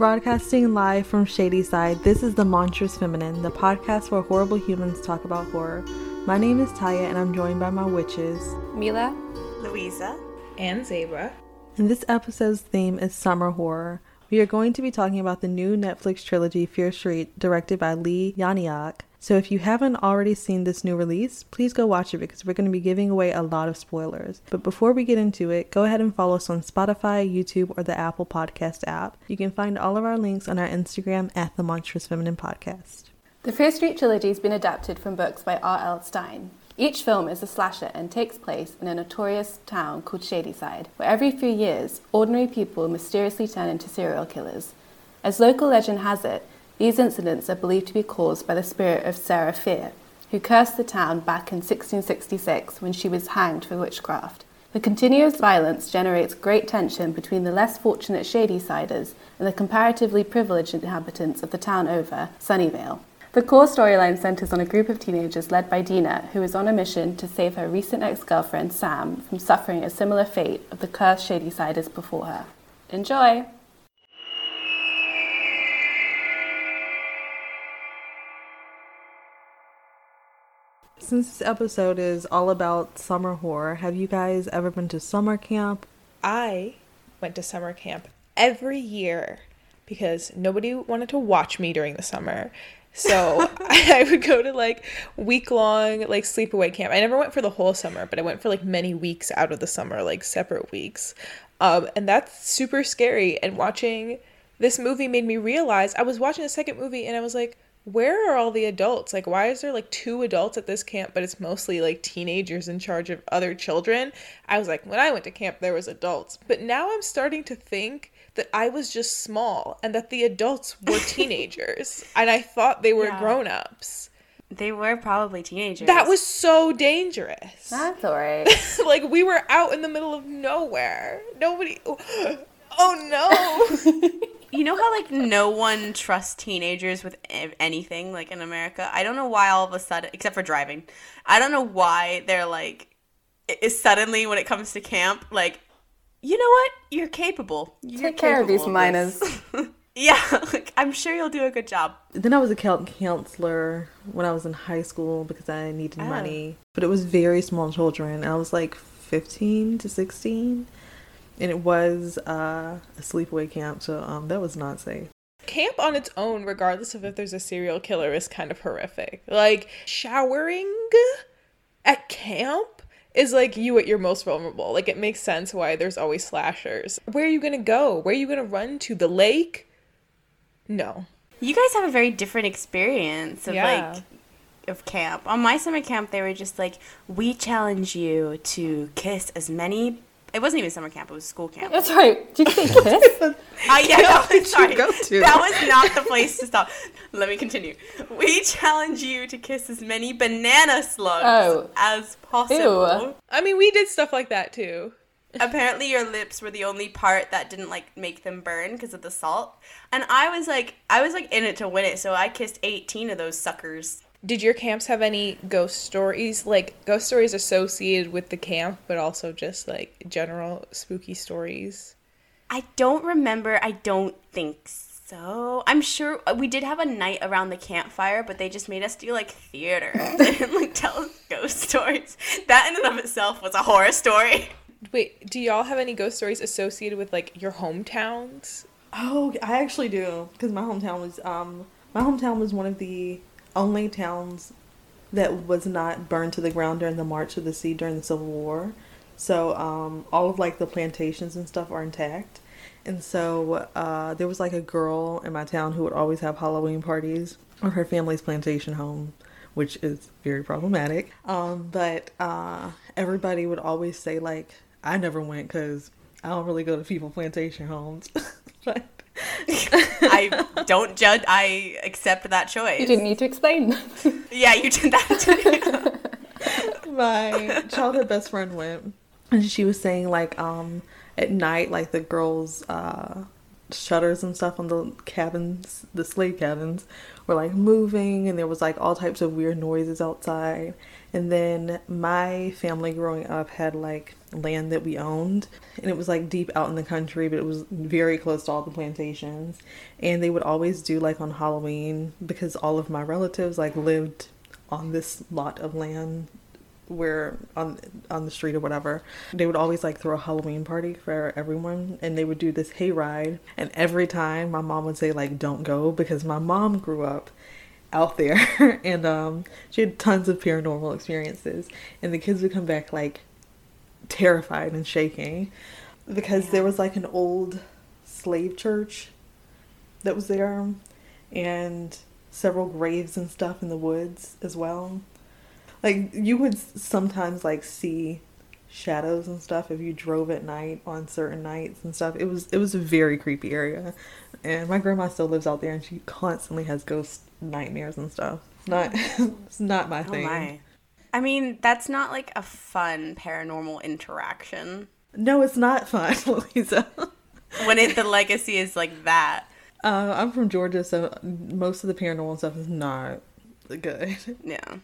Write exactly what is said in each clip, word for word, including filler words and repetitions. Broadcasting live from Shadyside, this is the Monstrous Feminine, the podcast where horrible humans talk about horror. My name is Taya, and I'm joined by my witches, Mila, Louisa, and Zeba. And this episode's theme is summer horror. We are going to be talking about the new Netflix trilogy, Fear Street, directed by Leigh Janiak. So if you haven't already seen this new release, please go watch it because we're going to be giving away a lot of spoilers. But before we get into it, go ahead and follow us on Spotify, YouTube, or the Apple Podcast app. You can find all of our links on our Instagram at The Monstrous Feminine Podcast. The Fear Street trilogy has been adapted from books by R L Stein. Each film is a slasher and takes place in a notorious town called Shadyside, where every few years, ordinary people mysteriously turn into serial killers. As local legend has it, these incidents are believed to be caused by the spirit of Sarah Fier, who cursed the town back in sixteen sixty-six when she was hanged for witchcraft. The continuous violence generates great tension between the less fortunate Shadysiders and the comparatively privileged inhabitants of the town over, Sunnyvale. The core storyline centers on a group of teenagers led by Dina, who is on a mission to save her recent ex-girlfriend, Sam, from suffering a similar fate of the cursed Shadysiders before her. Enjoy! Since this episode is all about summer horror, have you guys ever been to summer camp? I went to summer camp every year because nobody wanted to watch me during the summer. So I would go to like week-long like sleepaway camp. I never went for the whole summer, but I went for like many weeks out of the summer, like separate weeks. Um, and that's super scary. And watching this movie made me realize I was watching a second movie and I was like, where are all the adults? Like, why is there like two adults at this camp, but it's mostly like teenagers in charge of other children? I was like, when I went to camp, there was adults. But now I'm starting to think that I was just small and that the adults were teenagers. And I thought they were yeah. grown-ups. They were probably teenagers. That was so dangerous. That's all right. Like, we were out in the middle of nowhere. Nobody... Oh, no. You know how, like, no one trusts teenagers with anything, like, in America? I don't know why all of a sudden, except for driving, I don't know why they're, like, is suddenly when it comes to camp, like, you know what? You're capable. You're Take capable care of these minors. Yeah, like, I'm sure you'll do a good job. Then I was a counselor when I was in high school because I needed oh. money. But it was very small children. I was, like, fifteen to sixteen. And it was uh, a sleepaway camp, so um, that was not safe. Camp on its own, regardless of if there's a serial killer, is kind of horrific. Like, showering at camp is like you at your most vulnerable. Like, it makes sense why there's always slashers. Where are you going to go? Where are you going to run to? The lake? No. You guys have a very different experience of, yeah. like... of camp. On my summer camp, they were just like, we challenge you to kiss as many... It wasn't even summer camp. It was school camp. That's right. Did you say kiss? uh, yeah, no, sorry. That was not the place to stop. Let me continue. We challenge you to kiss as many banana slugs oh. as possible. Ew. I mean, we did stuff like that, too. Apparently your lips were the only part that didn't, like, make them burn because of the salt. And I was, like, I was, like, in it to win it, so I kissed eighteen of those suckers. Did your camps have any ghost stories, like ghost stories associated with the camp, but also just like general spooky stories? I don't remember. I don't think so. I'm sure we did have a night around the campfire, but they just made us do like theater and like tell us ghost stories. That in and of itself was a horror story. Wait, do y'all have any ghost stories associated with like your hometowns? Oh, I actually do, because my hometown was um my hometown was one of the only towns that was not burned to the ground during the March of the Sea during the Civil War. So um, all of like the plantations and stuff are intact. And so uh, there was like a girl in my town who would always have Halloween parties on her family's plantation home, which is very problematic. Um, but uh, everybody would always say like, I never went because I don't really go to people plantation homes. But I don't judge. I accept that choice. You didn't need to explain. Yeah, you did that too. My childhood best friend went, and she was saying like um at night, like the girls uh shutters and stuff on the cabins, the slave cabins, were like moving, and there was like all types of weird noises outside. And then my family growing up had like land that we owned, and it was like deep out in the country, but it was very close to all the plantations. And they would always do like on Halloween, because all of my relatives like lived on this lot of land where on on the street or whatever, they would always like throw a Halloween party for everyone, and they would do this hayride. And every time my mom would say like, don't go, because my mom grew up out there and um she had tons of paranormal experiences, and the kids would come back like terrified and shaking, because yeah. there was like an old slave church that was there, and several graves and stuff in the woods as well. Like, you would sometimes like see shadows and stuff if you drove at night on certain nights and stuff. It was it was a very creepy area, and my grandma still lives out there, and she constantly has ghost nightmares and stuff. It's not it's not my thing. Oh my. I mean, that's not like a fun paranormal interaction. No, it's not fun, Louisa. When it, the legacy is like that. Uh, I'm from Georgia, so most of the paranormal stuff is not good. Yeah.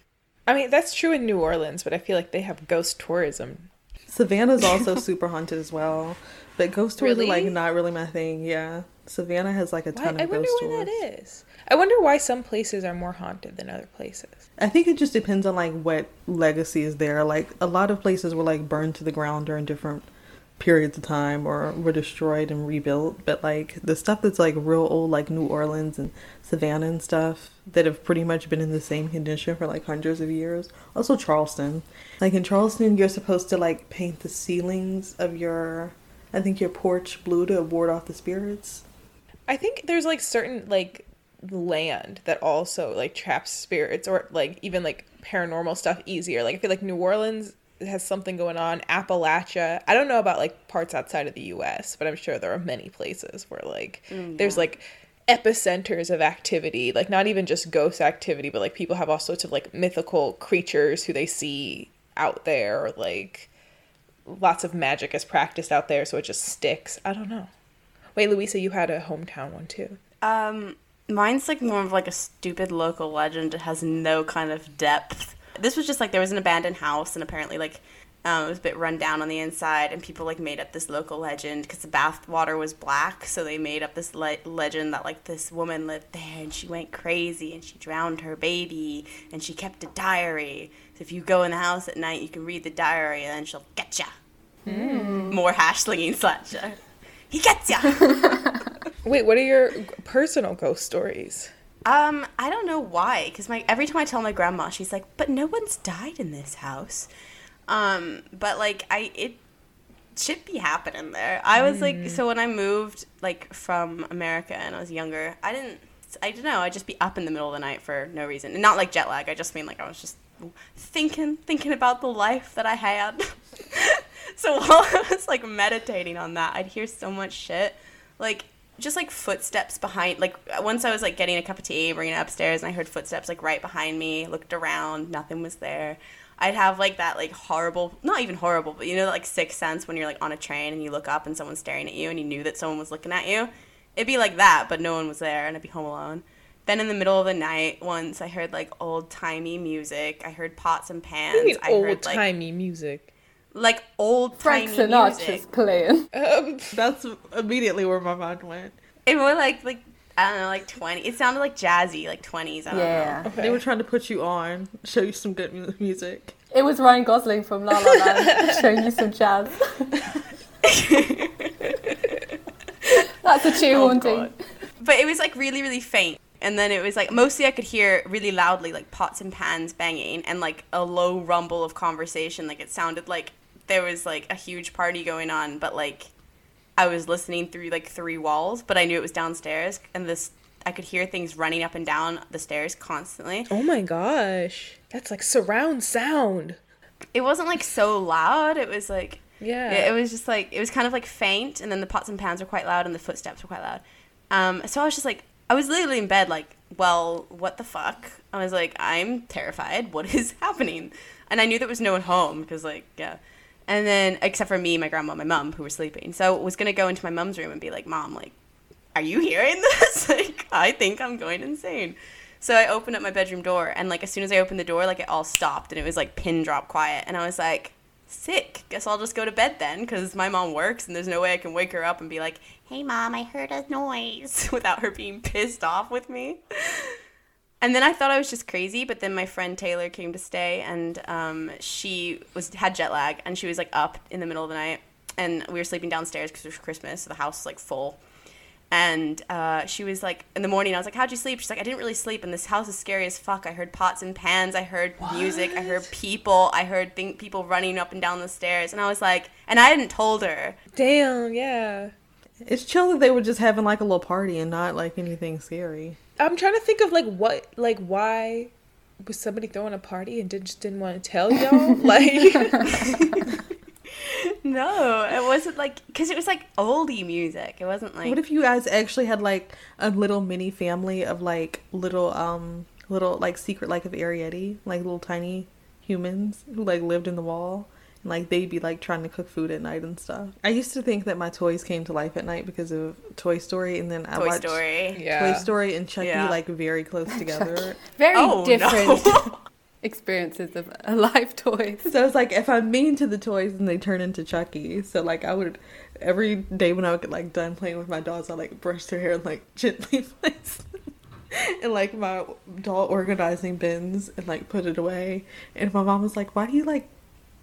I mean, that's true in New Orleans, but I feel like they have ghost tourism. Savannah's also super haunted as well, but ghost tours really? are like not really my thing. Yeah, Savannah has like a ton what? of ghost tours. I wonder why that is. I wonder why some places are more haunted than other places. I think it just depends on like what legacy is there. Like a lot of places were like burned to the ground during different periods of time, or were destroyed and rebuilt. But like the stuff that's like real old, like New Orleans and Savannah and stuff, that have pretty much been in the same condition for like hundreds of years. Also Charleston. Like in Charleston, you're supposed to like paint the ceilings of your, I think your porch blue, to ward off the spirits. I think there's like certain like land that also like traps spirits, or like even like paranormal stuff easier. Like I feel like New Orleans has something going on. Appalachia. I don't know about like parts outside of the U S, but I'm sure there are many places where like mm, yeah. there's like epicenters of activity, like not even just ghost activity, but like people have all sorts of like mythical creatures who they see out there, or like lots of magic is practiced out there, so it just sticks. I don't know. Wait, Louisa, you had a hometown one too. Um, mine's like more of like a stupid local legend. It has no kind of depth. This was just like, there was an abandoned house, and apparently like Um, it was a bit run down on the inside, and people like made up this local legend because the bath water was black. So they made up this le- legend that like this woman lived there, and she went crazy, and she drowned her baby, and she kept a diary. So if you go in the house at night, you can read the diary, and then she'll get ya. Mm. More hash slinging slasher. He gets ya. Wait, what are your personal ghost stories? Um, I don't know why, because my every time I tell my grandma, she's like, "But no one's died in this house." Um, but like I, it should be happening there. I was like, so when I moved like from America and I was younger, I didn't, I don't know. I'd just be up in the middle of the night for no reason, and not like jet lag. I just mean like I was just thinking, thinking about the life that I had. So while I was like meditating on that, I'd hear so much shit, like just like footsteps behind, like once I was like getting a cup of tea, bringing it upstairs, and I heard footsteps like right behind me, looked around, nothing was there. I'd have, like, that, like, horrible, not even horrible, but, you know, like, sixth sense when you're, like, on a train and you look up and someone's staring at you and you knew that someone was looking at you? It'd be like that, but no one was there, and I'd be home alone. Then in the middle of the night, once I heard, like, old-timey music. I heard pots and pans. What do you mean I heard old-timey like, music? Like, old-timey music. Frank Sinatra's playing. Um, that's immediately where my mind went. It was, like, like... I don't know, like twenty. It sounded like jazzy, like twenties. I don't yeah. know. Okay. They were trying to put you on, show you some good mu- music. It was Ryan Gosling from La La Land showing you some jazz. That's a cheer oh, haunting. God. But it was like really, really faint. And then it was like, mostly I could hear really loudly, like pots and pans banging and like a low rumble of conversation. Like it sounded like there was like a huge party going on, but like I was listening through like three walls, but I knew it was downstairs, and this I could hear things running up and down the stairs constantly. Oh my gosh. That's like surround sound. It wasn't like so loud. It was like yeah. It, it was just like it was kind of like faint, and then the pots and pans were quite loud and the footsteps were quite loud. Um so I was just like I was literally in bed like, well, what the fuck? I was like, I'm terrified. What is happening? And I knew there was no one home because like yeah. And then, except for me, my grandma, and my mum, who were sleeping. So I was going to go into my mum's room and be like, Mom, like, are you hearing this? Like, I think I'm going insane. So I opened up my bedroom door, and, like, as soon as I opened the door, like, it all stopped, and it was, like, pin drop quiet. And I was like, sick. Guess I'll just go to bed then, because my mom works, and there's no way I can wake her up and be like, hey, Mom, I heard a noise, without her being pissed off with me. And then I thought I was just crazy, but then my friend Taylor came to stay, and um, she was had jet lag, and she was, like, up in the middle of the night, and we were sleeping downstairs because it was Christmas, so the house was, like, full. And uh, she was like, in the morning, I was like, how'd you sleep? She's like, I didn't really sleep, and this house is scary as fuck. I heard pots and pans. I heard what? music. I heard people. I heard think people running up and down the stairs. And I was like, and I hadn't told her. Damn, yeah. It's chill that they were just having, like, a little party and not, like, anything scary. I'm trying to think of, like, what, like, why was somebody throwing a party and did, just didn't want to tell y'all? Like... No, it wasn't like, because it was like oldie music. It wasn't like. What if you guys actually had like a little mini family of like little, um, little like Secret Life of Arietti, like little tiny humans who like lived in the wall, and like they'd be like trying to cook food at night and stuff. I used to think that my toys came to life at night because of Toy Story, and then I Toy watched Story. Yeah. Toy Story and Chucky yeah. like very close together. Very oh, different. No. experiences of live toys. So it's like if I'm mean to the toys, and they turn into Chucky. So like I would every day when I would get like done playing with my dolls, I like brush their hair and like gently place in like my doll organizing bins and like put it away. And my mom was like, why do you like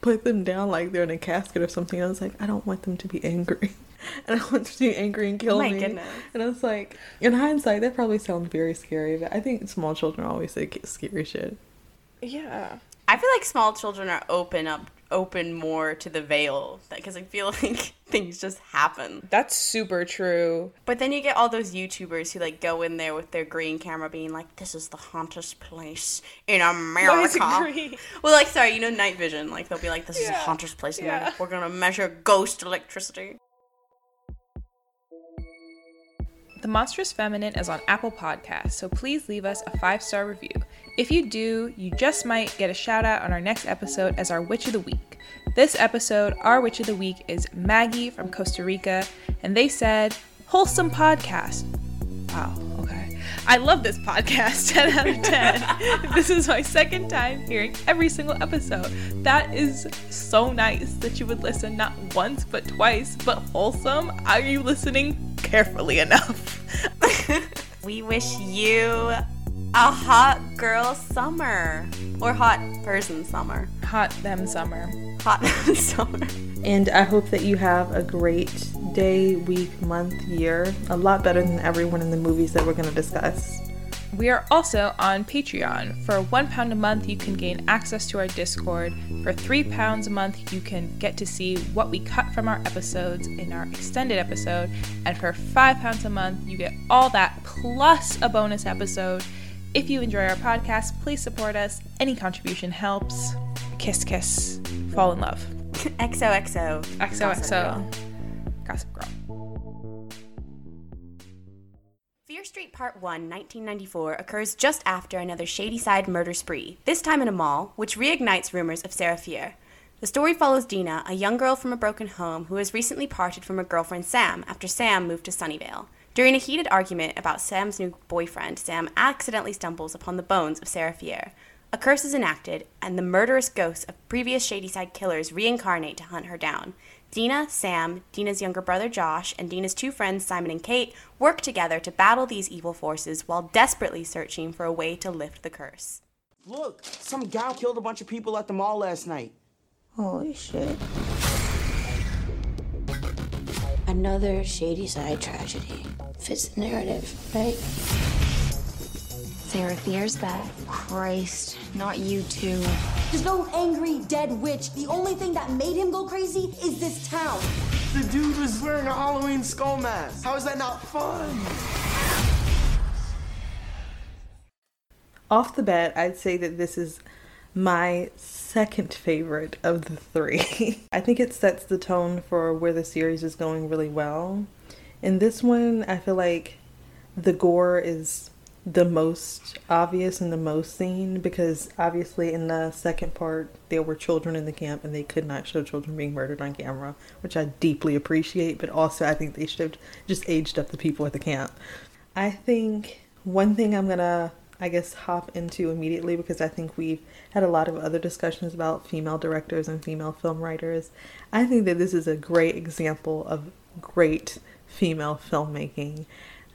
put them down like they're in a casket or something? I was like, I don't want them to be angry. And I want to be angry and kill oh my me. Goodness. And I was like, in hindsight, that probably sounds very scary, but I think small children always say scary shit. Yeah. I feel like small children are open up, open more to the veil, because I feel like things just happen. That's super true. But then you get all those YouTubers who, like, go in there with their green camera being like, this is the hauntest place in America. Why is it green? Well, like, sorry, you know, night vision. Like, they'll be like, this yeah. is the hauntest place in yeah. America. We're going to measure ghost electricity. The Monstrous Feminine is on Apple Podcasts, so please leave us a five-star review. If you do, you just might get a shout-out on our next episode as our Witch of the Week. This episode, our Witch of the Week, is Maggie from Costa Rica, and they said, wholesome podcast. Wow, okay. I love this podcast, ten out of ten. This is my second time hearing every single episode. That is so nice that you would listen not once, but twice, but wholesome? Are you listening carefully enough? We wish you a hot girl summer, or hot person summer, hot them summer, hot them summer. And I hope that you have a great day, week, month, year, a lot better than everyone in the movies that we're going to discuss. We are also on Patreon. For one pound a month, you can gain access to our Discord. For three pounds a month, you can get to see what we cut from our episodes in our extended episode. And for five pounds a month, you get all that plus a bonus episode. If you enjoy our podcast, please support us. Any contribution helps. Kiss, kiss. Fall in love. X O X O. X O X O. Gossip Girl. Fear Street Part One, nineteen ninety-four, occurs just after another Shadyside murder spree, this time in a mall, which reignites rumors of Sarah Fier. The story follows Dina, a young girl from a broken home who has recently parted from her girlfriend Sam after Sam moved to Sunnyvale. During a heated argument about Sam's new boyfriend, Sam accidentally stumbles upon the bones of Sarah Fier. A curse is enacted, and the murderous ghosts of previous Shadyside killers reincarnate to hunt her down. Dina, Sam, Dina's younger brother Josh, and Dina's two friends Simon and Kate work together to battle these evil forces while desperately searching for a way to lift the curse. Look, some gal killed a bunch of people at the mall last night. Holy shit. Another Shadyside tragedy. Fits the narrative, right? Sarah Fier's back. Christ, not you two. There's no angry dead witch. The only thing that made him go crazy is this town. The dude was wearing a Halloween skull mask. How is that not fun? Off the bat, I'd say that this is my second favorite of the three. I think it sets the tone for where the series is going really well. In this one, I feel like the gore is the most obvious and the most seen, because obviously in the second part there were children in the camp and they could not show children being murdered on camera, which I deeply appreciate, but also I think they should have just aged up the people at the camp. I think one thing I'm gonna, I guess, hop into immediately, because I think we've had a lot of other discussions about female directors and female film writers. I think that this is a great example of great female filmmaking.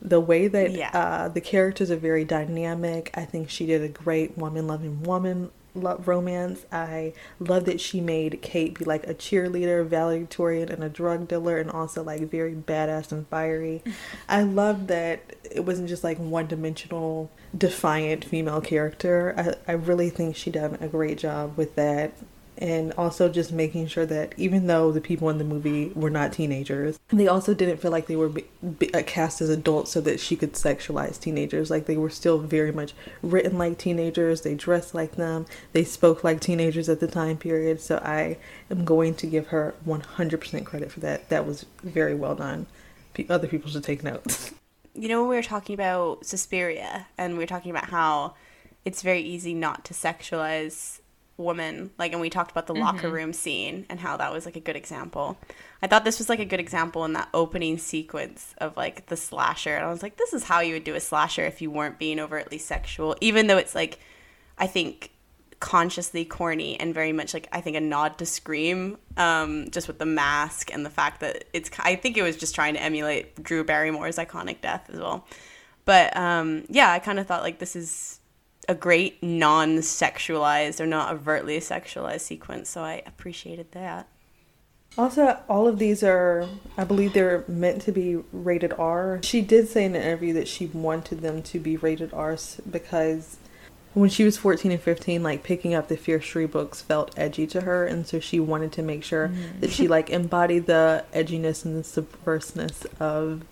The way that yeah. uh, the characters are very dynamic. I think she did a great woman-loving woman love romance. I love that she made Kate be like a cheerleader, valedictorian, and a drug dealer, and also like very badass and fiery. I love that it wasn't just like one-dimensional, defiant female character. I, I really think she done a great job with that. And also just making sure that even though the people in the movie were not teenagers, they also didn't feel like they were b- b- cast as adults so that she could sexualize teenagers. Like, they were still very much written like teenagers. They dressed like them. They spoke like teenagers at the time period. So I am going to give her one hundred percent credit for that. That was very well done. Other people should take notes. You know, when we were talking about Suspiria and we were talking about how it's very easy not to sexualize woman, like, and we talked about the mm-hmm. locker room scene and how that was like a good example. I thought this was like a good example in that opening sequence of like the slasher, and I was like, this is how you would do a slasher if you weren't being overtly sexual, even though it's like, I think, consciously corny and very much like, I think, a nod to Scream, um just with the mask and the fact that it's, I think it was just trying to emulate Drew Barrymore's iconic death as well. But um yeah I kind of thought like this is a great non-sexualized or not overtly sexualized sequence, so I appreciated that. Also, all of these are, I believe they're meant to be rated R. She did say in an interview that she wanted them to be rated R because when she was fourteen and fifteen, like, picking up the Fear Street books felt edgy to her, and so she wanted to make sure mm. that she like embodied the edginess and the subversiveness of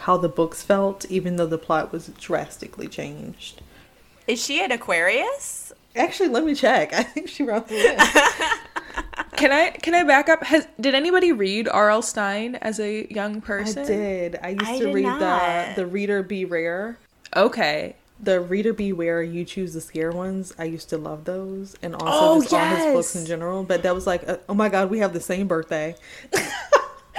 how the books felt, even though the plot was drastically changed. Is she an Aquarius? Actually, let me check. I think she probably is. Can I can I back up? Has did anybody read R L. Stein as a young person? I did. I used I to read not. the the Reader Beware. Okay. The Reader Beware, You Choose the Scare ones. I used to love those, and also oh, just yes. all his books in general. But that was like, a, oh my God, we have the same birthday.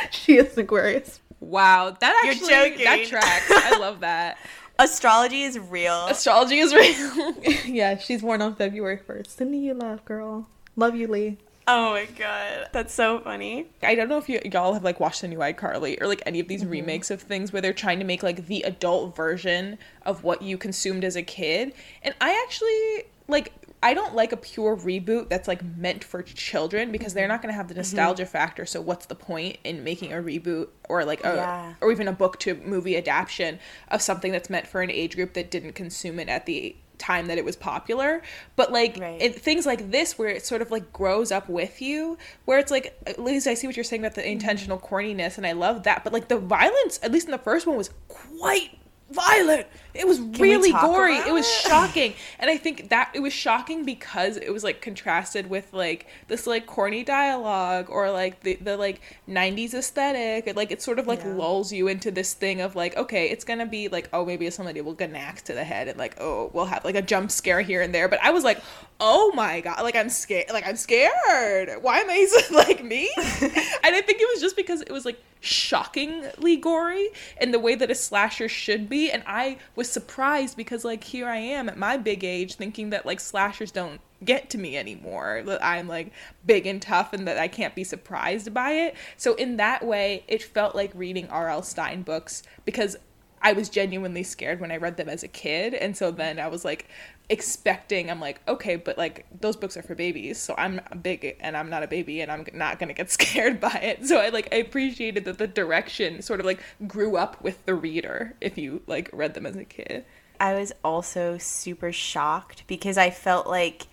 She is an Aquarius. Wow, that actually You're joking. that tracks. I love that. Astrology is real. Astrology is real. Yeah, she's born on February first. Sending you love, girl. Love you, Leigh. Oh my God. That's so funny. I don't know if you, y'all have like watched the new iCarly or like any of these mm-hmm. remakes of things where they're trying to make like the adult version of what you consumed as a kid. And I actually like, I don't like a pure reboot that's like meant for children, because mm-hmm. they're not going to have the nostalgia mm-hmm. factor. So what's the point in making a reboot or like a, yeah. or even a book to movie adaptation of something that's meant for an age group that didn't consume it at the time that it was popular? But like right. it, things like this where it sort of like grows up with you, where it's like, Louisa, I see what you're saying about the intentional corniness, and I love that, but like the violence, at least in the first one, was quite violent. It was Can really gory. It was shocking. And I think that it was shocking because it was like contrasted with like this like corny dialogue or like the, the like nineties aesthetic. It, like it sort of like yeah. lulls you into this thing of like, okay, it's gonna be like, oh, maybe somebody will get an axe to the head, and like, oh, we'll have like a jump scare here and there. But I was like, oh my God, like I'm scared, like I'm scared. Why am I so, like me? And I think it was just because it was like shockingly gory and the way that a slasher should be. And I was surprised because like here I am at my big age thinking that like slashers don't get to me anymore, that I'm like big and tough and that I can't be surprised by it. So in that way it felt like reading R L. Stein books, because I was genuinely scared when I read them as a kid, and so then I was like expecting, I'm like, okay, but like those books are for babies, so I'm big and I'm not a baby and I'm not gonna get scared by it. So I like I appreciated that the direction sort of like grew up with the reader if you like read them as a kid. I was also super shocked because I felt like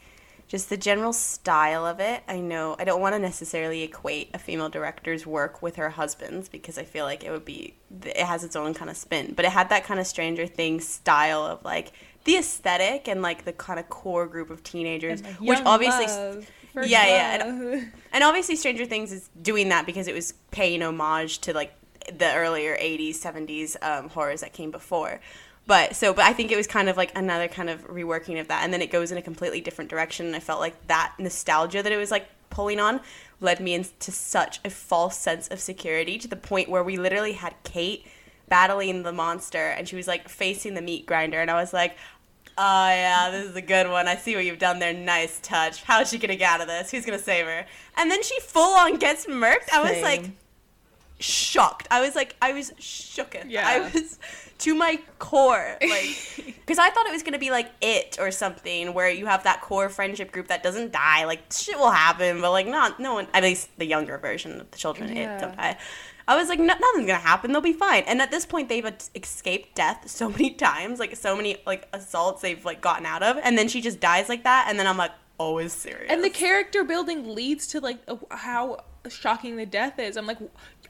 just the general style of it, I know I don't want to necessarily equate a female director's work with her husband's, because I feel like it would be, it has its own kind of spin, but it had that kind of Stranger Things style of like the aesthetic and like the kind of core group of teenagers, like which obviously yeah love. yeah and, and obviously Stranger Things is doing that because it was paying homage to like the earlier eighties seventies um horrors that came before, But so, but I think it was kind of like another kind of reworking of that. And then it goes in a completely different direction. And I felt like that nostalgia that it was like pulling on led me into such a false sense of security, to the point where we literally had Kate battling the monster and she was like facing the meat grinder. And I was like, oh yeah, this is a good one. I see what you've done there. Nice touch. How is she going to get out of this? Who's going to save her? And then she full on gets murked. I was Same. like... shocked. I was like, I was shooken. Yeah. I was to my core. Like, because I thought it was going to be like It or something, where you have that core friendship group that doesn't die. Like, shit will happen, but like, not, no one, at least the younger version of the children, yeah. It don't die. I was like, no, nothing's going to happen. They'll be fine. And at this point, they've escaped death so many times, like, so many, like, assaults they've, like, gotten out of. And then she just dies like that. And then I'm like, oh, it's serious. And the character building leads to, like, how shocking the death is. I'm like,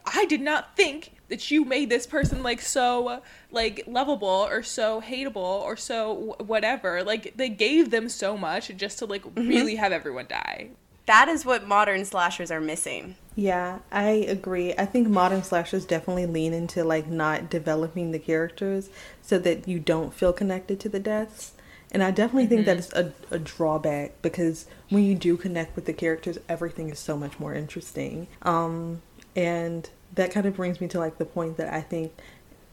I did not think that you made this person, like, so, like, lovable or so hateable or so whatever. Like, they gave them so much just to, like, mm-hmm. really have everyone die. That is what modern slashers are missing. Yeah, I agree. I think modern slashers definitely lean into, like, not developing the characters so that you don't feel connected to the deaths. And I definitely think mm-hmm. that is a, a drawback, because when you do connect with the characters, everything is so much more interesting. Um... And that kind of brings me to, like, the point that I think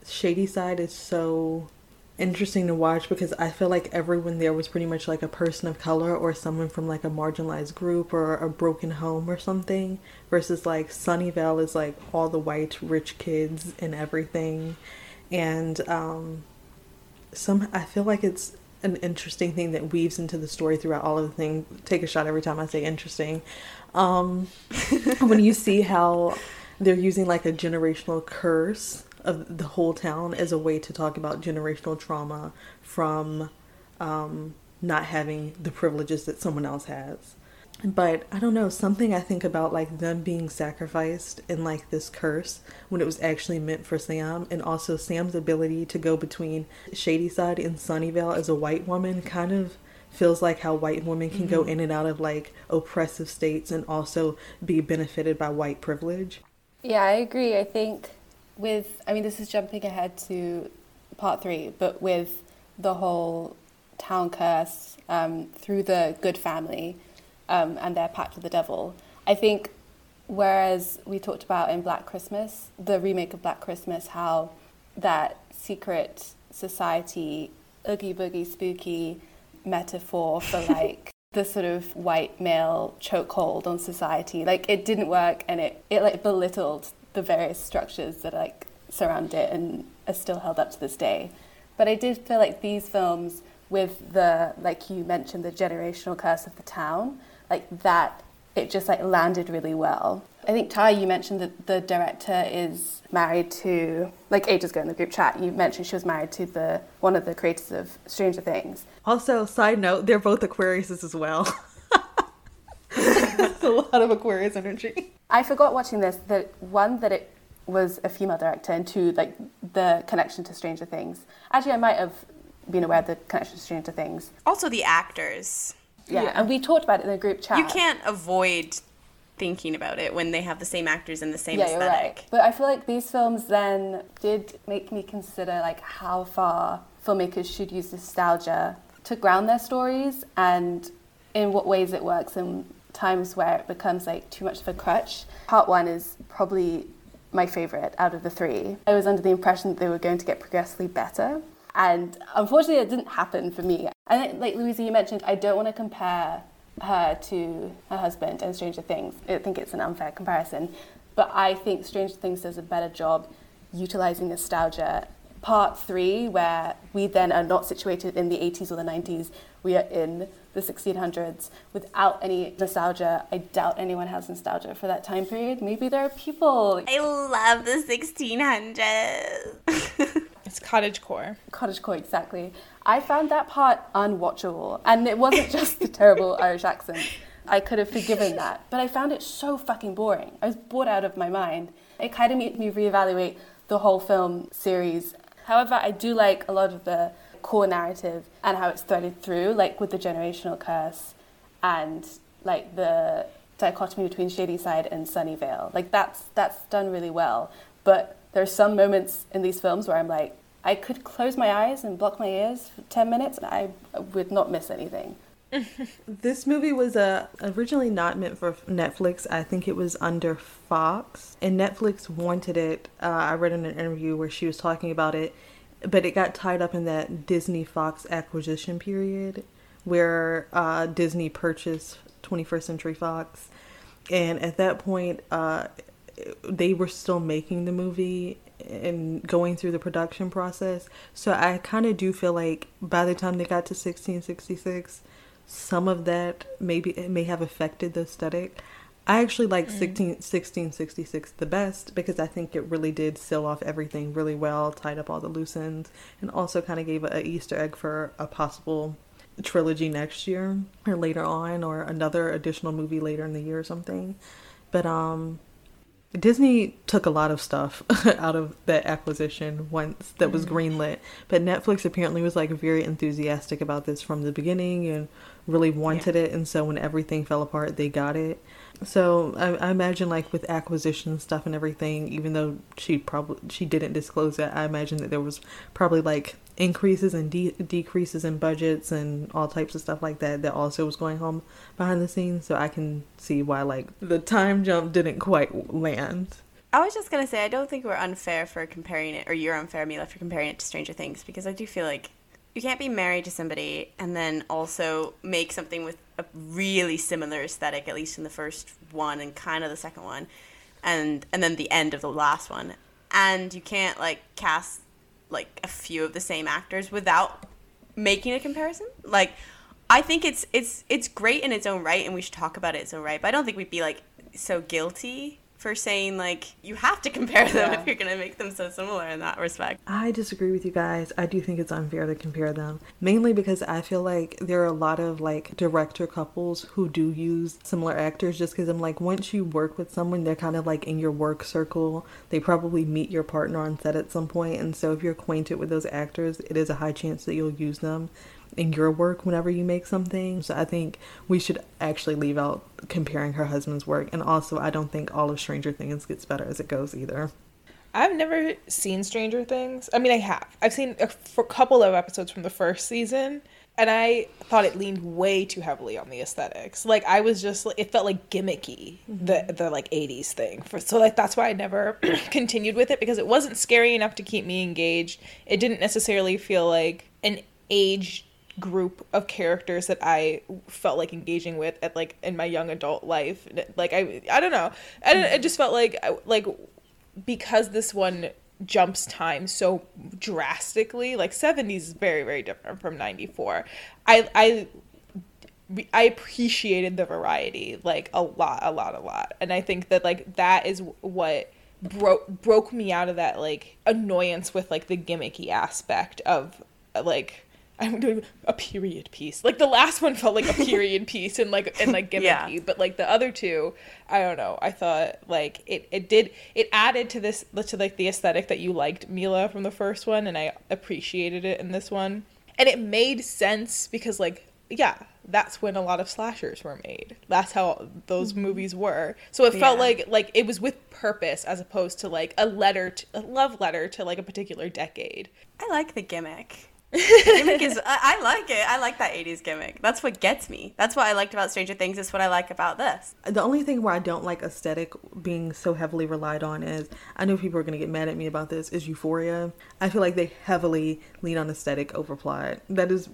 Shadyside is so interesting to watch, because I feel like everyone there was pretty much, like, a person of color or someone from, like, a marginalized group or a broken home or something, versus, like, Sunnyvale is, like, all the white rich kids and everything. And um, some I feel like it's an interesting thing that weaves into the story throughout all of the thing. Take a shot every time I say interesting. Um, when you see how they're using, like, a generational curse of the whole town as a way to talk about generational trauma from um, not having the privileges that someone else has. But I don't know, something I think about, like, them being sacrificed in, like, this curse when it was actually meant for Sam, and also Sam's ability to go between Shadyside and Sunnyvale as a white woman kind of feels like how white women can mm-hmm. go in and out of, like, oppressive states and also be benefited by white privilege. Yeah, I agree. I think with, I mean, this is jumping ahead to part three, but with the whole town curse um, through the good family Um, and their pact with the devil. I think, whereas we talked about in Black Christmas, the remake of Black Christmas, how that secret society, oogie boogie spooky metaphor for, like, the sort of white male chokehold on society, like, it didn't work, and it, it like belittled the various structures that, like, surround it and are still held up to this day. But I did feel like these films, with the, like you mentioned, the generational curse of the town, like that, it just, like, landed really well. I think, Ty, you mentioned that the director is married to, like, ages ago in the group chat, you mentioned she was married to the one of the creators of Stranger Things. Also, side note, they're both Aquariuses as well. That's a lot of Aquarius energy. I forgot watching this, that one, that it was a female director, and two, like, the connection to Stranger Things. Actually, I might have being aware of the connection to Stranger Things. Also the actors. Yeah. yeah, and we talked about it in the group chat. You can't avoid thinking about it when they have the same actors and the same yeah, aesthetic. You're right. But I feel like these films then did make me consider, like, how far filmmakers should use nostalgia to ground their stories, and in what ways it works, and times where it becomes, like, too much of a crutch. Part one is probably my favorite out of the three. I was under the impression that they were going to get progressively better. And unfortunately, it didn't happen for me. And like Louisa, you mentioned, I don't want to compare her to her husband and Stranger Things. I think it's an unfair comparison. But I think Stranger Things does a better job utilizing nostalgia. Part three, where we then are not situated in the eighties or the nineties, we are in the sixteen hundreds without any nostalgia. I doubt anyone has nostalgia for that time period. Maybe there are people. I love the sixteen hundreds. It's cottagecore. Cottagecore, exactly. I found that part unwatchable. And it wasn't just the terrible Irish accent. I could have forgiven that. But I found it so fucking boring. I was bored out of my mind. It kind of made me reevaluate the whole film series. However, I do like a lot of the core narrative and how it's threaded through, like with the generational curse and, like, the dichotomy between Shadyside and Sunnyvale. Like, that's that's done really well. But there's some moments in these films where I'm like, I could close my eyes and block my ears for ten minutes, and I would not miss anything. This movie was uh, originally not meant for Netflix. I think it was under Fox, and Netflix wanted it. Uh, I read in an interview where she was talking about it, but it got tied up in that Disney-Fox acquisition period where uh, Disney purchased twenty-first Century Fox. And at that point, uh, they were still making the movie and going through the production process. So I kind of do feel like by the time they got to sixteen sixty-six, some of that maybe it may have affected the aesthetic. I actually like mm. sixteen sixty-six the best because I think it really did seal off everything really well, tied up all the loose ends, and also kind of gave a, a Easter egg for a possible trilogy next year or later on, or another additional movie later in the year or something. But um, Disney took a lot of stuff out of that acquisition once that was greenlit. But Netflix apparently was like very enthusiastic about this from the beginning and really wanted yeah. it. And so when everything fell apart, they got it. So I, I imagine like with acquisition stuff and everything, even though she probably she didn't disclose it, I imagine that there was probably like increases and de- decreases in budgets and all types of stuff like that that also was going on behind the scenes. So I can see why like the time jump didn't quite land. I was just going to say, I don't think we're unfair for comparing it, or you're unfair, Mila, for comparing it to Stranger Things, because I do feel like you can't be married to somebody and then also make something with a really similar aesthetic, at least in the first one and kind of the second one, and and then the end of the last one. And you can't like cast like a few of the same actors without making a comparison. Like, I think it's it's it's great in its own right, and we should talk about it in its own right. But I don't think we'd be like so guilty for saying like you have to compare them yeah. if you're gonna make them so similar in that respect. I disagree with you guys. I do think it's unfair to compare them, mainly because I feel like there are a lot of like director couples who do use similar actors, just because I'm like, once you work with someone, they're kind of like in your work circle. They probably meet your partner on set at some point, and so if you're acquainted with those actors, it is a high chance that you'll use them in your work whenever you make something. So I think we should actually leave out comparing her husband's work. And also, I don't think all of Stranger Things gets better as it goes either. I've never seen Stranger Things. I mean, I have. I've seen a for couple of episodes from the first season, and I thought it leaned way too heavily on the aesthetics. Like, I was just, it felt like gimmicky, mm-hmm. the, the like eighties thing. For, so like, that's why I never continued with it, because it wasn't scary enough to keep me engaged. It didn't necessarily feel like an age group of characters that I felt like engaging with at like in my young adult life. Like I I don't know I, don't, I just felt like like because this one jumps time so drastically, like seventies is very very different from ninety-four. I I I appreciated the variety like a lot a lot a lot, and I think that like that is what broke broke me out of that like annoyance with like the gimmicky aspect of like I'm doing a period piece. Like the last one felt like a period piece and like and like gimmicky, yeah. but like the other two, I don't know. I thought like it, it did it added to this to like the aesthetic that you liked, Mila, from the first one, and I appreciated it in this one. And it made sense because like yeah, that's when a lot of slashers were made. That's how those mm-hmm. movies were. So it yeah. felt like like it was with purpose as opposed to like a letter to, a love letter to like a particular decade. I like the gimmick. Gimmick is, I, I like it. I like that eighties gimmick. That's what gets me. That's what I liked about Stranger Things. It's what I like about this. The only thing where I don't like aesthetic being so heavily relied on is, I know people are going to get mad at me about this, is Euphoria. I feel like they heavily lean on aesthetic over plot. That is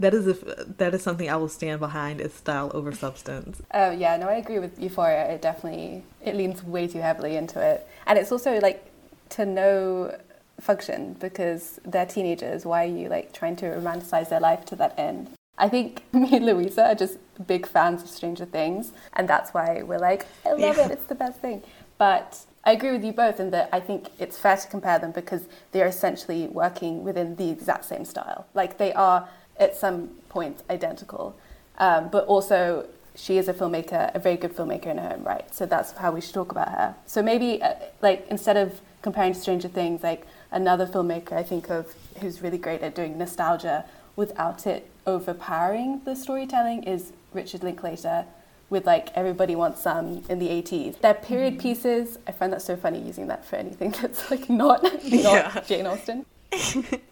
that is if, that is something I will stand behind, is style over substance. Oh, yeah. No, I agree with Euphoria. It definitely, it leans way too heavily into it. And it's also like to know function, because they're teenagers. Why are you like trying to romanticize their life to that end? I think me and Louisa are just big fans of Stranger Things, and that's why we're like, I love yeah. it, it's the best thing. But I agree with you both in that I think it's fair to compare them because they're essentially working within the exact same style. Like they are at some point identical, um, but also she is a filmmaker, a very good filmmaker in her own right, so that's how we should talk about her. So maybe uh, like instead of comparing Stranger Things, like another filmmaker I think of who's really great at doing nostalgia without it overpowering the storytelling is Richard Linklater with like Everybody Wants Some in the eighties. They're period pieces. I find that so funny using that for anything that's like not, not yeah. Jane Austen.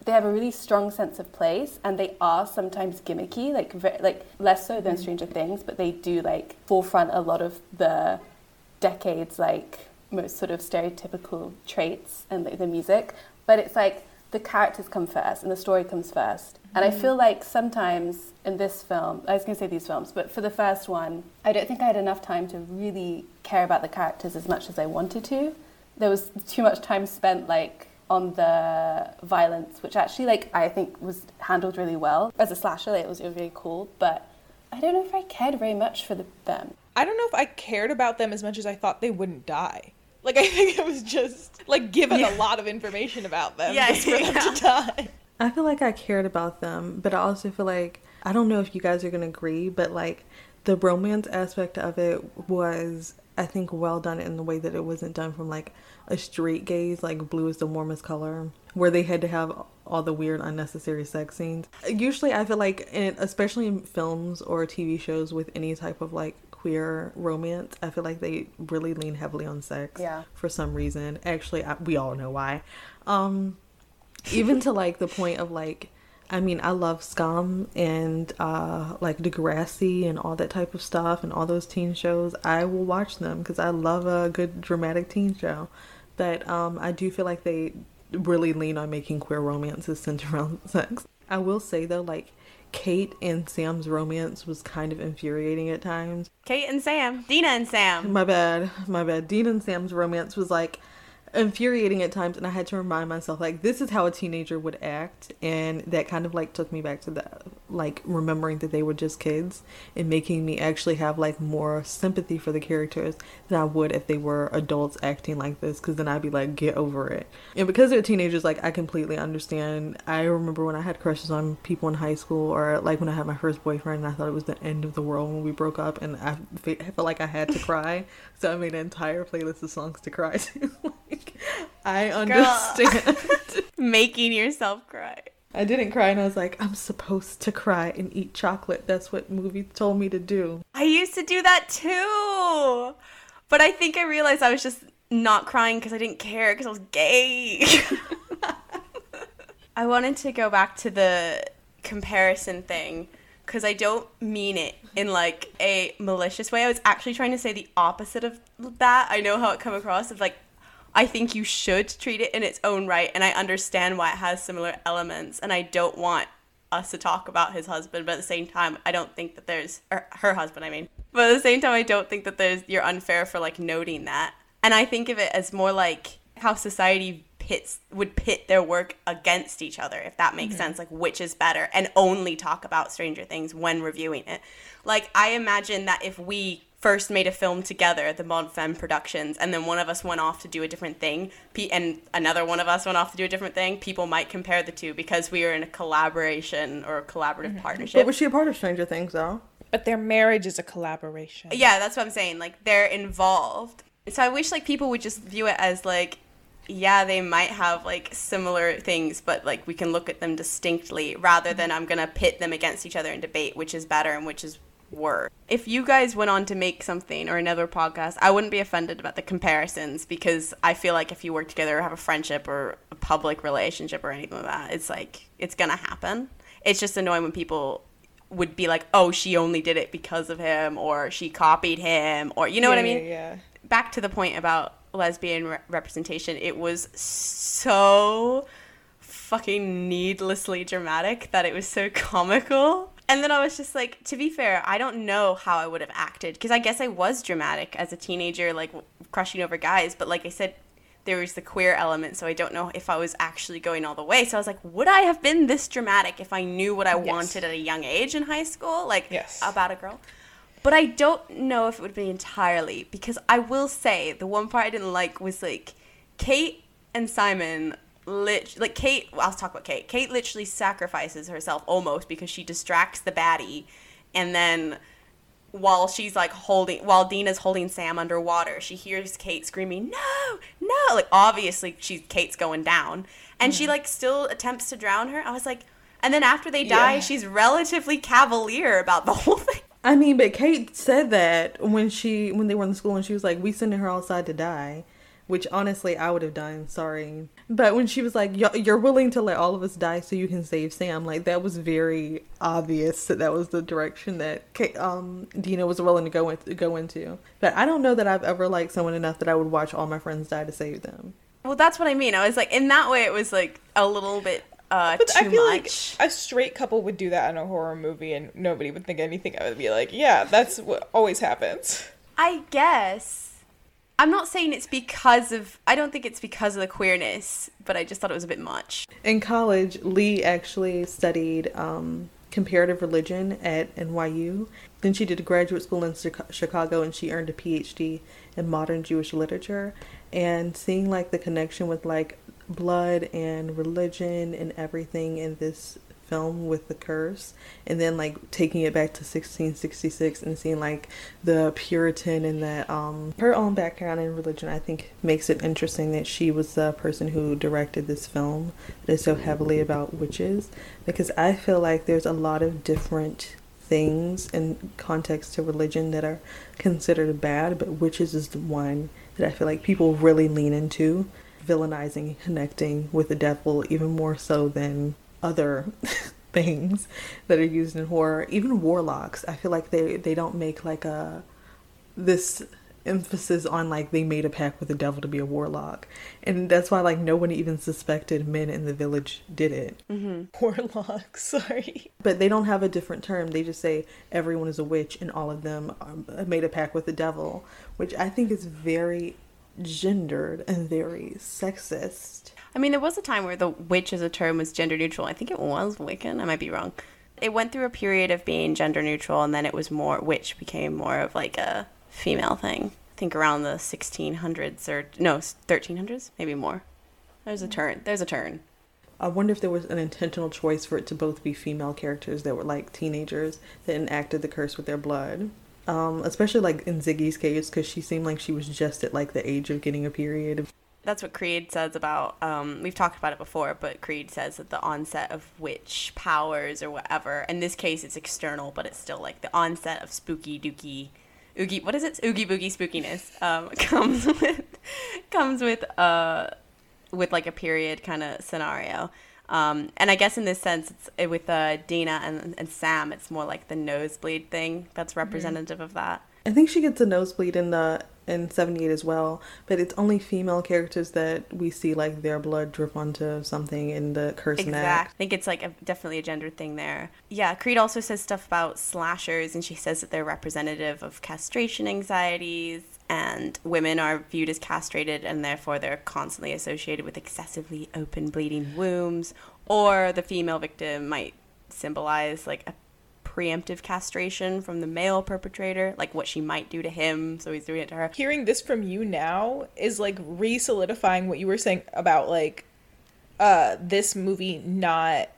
They have a really strong sense of place, and they are sometimes gimmicky, like very, like less so than Stranger Things, but they do like forefront a lot of the decades, like most sort of stereotypical traits and the, the music. But it's like the characters come first and the story comes first. Mm-hmm. And I feel like sometimes in this film, I was going to say these films, but for the first one, I don't think I had enough time to really care about the characters as much as I wanted to. There was too much time spent like on the violence, which actually like I think was handled really well. As a slasher, like, it was really cool, but I don't know if I cared very much for the, them. I don't know if I cared about them as much as I thought they wouldn't die. Like, I think it was just, like, given yeah. a lot of information about them yeah, just for them yeah. to die. I feel like I cared about them, but I also feel like, I don't know if you guys are going to agree, but, like, the romance aspect of it was, I think, well done in the way that it wasn't done from, like, a straight gaze, like, Blue Is the Warmest Color, where they had to have all the weird, unnecessary sex scenes. Usually, I feel like, in, especially in films or T V shows with any type of, like, queer romance, I feel like they really lean heavily on sex yeah. for some reason. Actually, I, we all know why. Um, even to like the point of like, I mean, I love Scum and uh, like Degrassi and all that type of stuff and all those teen shows. I will watch them because I love a good dramatic teen show. But um, I do feel like they really lean on making queer romances centered around sex. I will say though, like, Kate and Sam's romance was kind of infuriating at times. Kate and Sam. Dina and Sam. My bad. My bad. Dina and Sam's romance was, like, infuriating at times, and I had to remind myself, like, this is how a teenager would act, and that kind of, like, took me back to the, like, remembering that they were just kids and making me actually have, like, more sympathy for the characters than I would if they were adults acting like this, because then I'd be like, get over it. And because they're teenagers, like, I completely understand. I remember when I had crushes on people in high school, or, like, when I had my first boyfriend, and I thought it was the end of the world when we broke up, and I felt like I had to cry, so I made an entire playlist of songs to cry to. I understand. Making yourself cry. I didn't cry, and I was like, I'm supposed to cry and eat chocolate. That's what movie told me to do. I used to do that too, but I think I realized I was just not crying because I didn't care because I was gay. I wanted to go back to the comparison thing because I don't mean it in like a malicious way. I was actually trying to say the opposite of that. I know how it come across as like, I think you should treat it in its own right, and I understand why it has similar elements, and I don't want us to talk about his husband, but at the same time, I don't think that there's, or her husband, I mean, but at the same time, I don't think that there's, you're unfair for, like, noting that, and I think of it as more like how society pits, would pit their work against each other, if that makes mm-hmm. sense, like, which is better, and only talk about Stranger Things when reviewing it. Like, I imagine that if we first made a film together at the Mon Femme Productions, and then one of us went off to do a different thing, P- and another one of us went off to do a different thing, people might compare the two because we are in a collaboration or a collaborative mm-hmm. partnership. But was she a part of Stranger Things, though? But their marriage is a collaboration. Yeah, that's what I'm saying. Like, they're involved. So I wish, like, people would just view it as, like, yeah, they might have, like, similar things, but, like, we can look at them distinctly rather than I'm going to pit them against each other and debate which is better and which is were. If you guys went on to make something or another podcast, I wouldn't be offended about the comparisons because I feel like if you work together or have a friendship or a public relationship or anything like that, it's like, it's gonna happen. It's just annoying when people would be like, oh, she only did it because of him or she copied him or, you know yeah, what I mean? Yeah. Back to the point about lesbian re- representation, it was so fucking needlessly dramatic that it was so comical. And then I was just like, to be fair, I don't know how I would have acted because I guess I was dramatic as a teenager, like crushing over guys. But like I said, there was the queer element, so I don't know if I was actually going all the way. So I was like, would I have been this dramatic if I knew what I yes. wanted at a young age in high school, like yes. about a girl? But I don't know if it would be entirely because I will say the one part I didn't like was like Kate and Simon. Lit- like Kate, well, I'll talk about Kate. Kate literally sacrifices herself almost because she distracts the baddie, and then while she's like holding, while Dina's holding Sam underwater, she hears Kate screaming, "No, no!" Like obviously, she's Kate's going down, and mm-hmm. she like still attempts to drown her. I was like, and then after they die, yeah. she's relatively cavalier about the whole thing. I mean, but Kate said that when she when they were in the school, and she was like, "We sending her outside to die." which honestly I would have done, sorry. But when she was like, you're willing to let all of us die so you can save Sam, like that was very obvious that that was the direction that um, Dina was willing to go, in- go into. But I don't know that I've ever liked someone enough that I would watch all my friends die to save them. Well, that's what I mean. I was like, in that way, it was like a little bit uh, but too I feel much. Like a straight couple would do that in a horror movie and nobody would think anything. I would be like, yeah, that's what always happens. I guess. I'm not saying it's because of, I don't think it's because of the queerness, but I just thought it was a bit much. In college, Leigh actually studied um, comparative religion at N Y U. Then she did a graduate school in Chicago and she earned a P H D in modern Jewish literature. And seeing like the connection with like blood and religion and everything in this film with the curse, and then like taking it back to sixteen sixty-six and seeing like the Puritan and that um her own background in religion, I think makes it interesting that she was the person who directed this film that is so heavily about witches, because I feel like there's a lot of different things in context to religion that are considered bad, but witches is the one that I feel like people really lean into villainizing and connecting with the devil even more so than other things that are used in horror. Even warlocks, I feel like they they don't make like a this emphasis on like they made a pact with the devil to be a warlock, and that's why like no one even suspected men in the village did it. Mm-hmm. Warlocks, sorry, but they don't have a different term. They just say everyone is a witch and all of them are, made a pact with the devil, which I think is very gendered and very sexist. I mean, there was a time where the witch as a term was gender neutral. I think it was Wiccan. I might be wrong. It went through a period of being gender neutral, and then it was more, witch became more of like a female thing. I think around the sixteen hundreds or, no, thirteen hundreds, maybe more. There's a turn. There's a turn. I wonder if there was an intentional choice for it to both be female characters that were like teenagers that enacted the curse with their blood. Um, especially like in Ziggy's case, because she seemed like she was just at like the age of getting a period. That's what Creed says about, um, we've talked about it before, but Creed says that the onset of witch powers or whatever, in this case it's external, but it's still like the onset of spooky dookie, oogie, what is it? Oogie boogie spookiness, um, comes with, comes with, uh, with like a period kind of scenario. Um, and I guess in this sense, it's, with uh, Dina and, and Sam, it's more like the nosebleed thing that's representative mm-hmm. of that. I think she gets a nosebleed in the in seventy-eight as well, but it's only female characters that we see like their blood drip onto something in the curse. Exactly. Neck. I think it's like a, definitely a gender thing there. Yeah, Creed also says stuff about slashers, and she says that they're representative of castration anxieties, and women are viewed as castrated and therefore they're constantly associated with excessively open bleeding wombs, or the female victim might symbolize like a preemptive castration from the male perpetrator, like what she might do to him, so he's doing it to her. Hearing this from you now is like re-solidifying what you were saying about like uh this movie not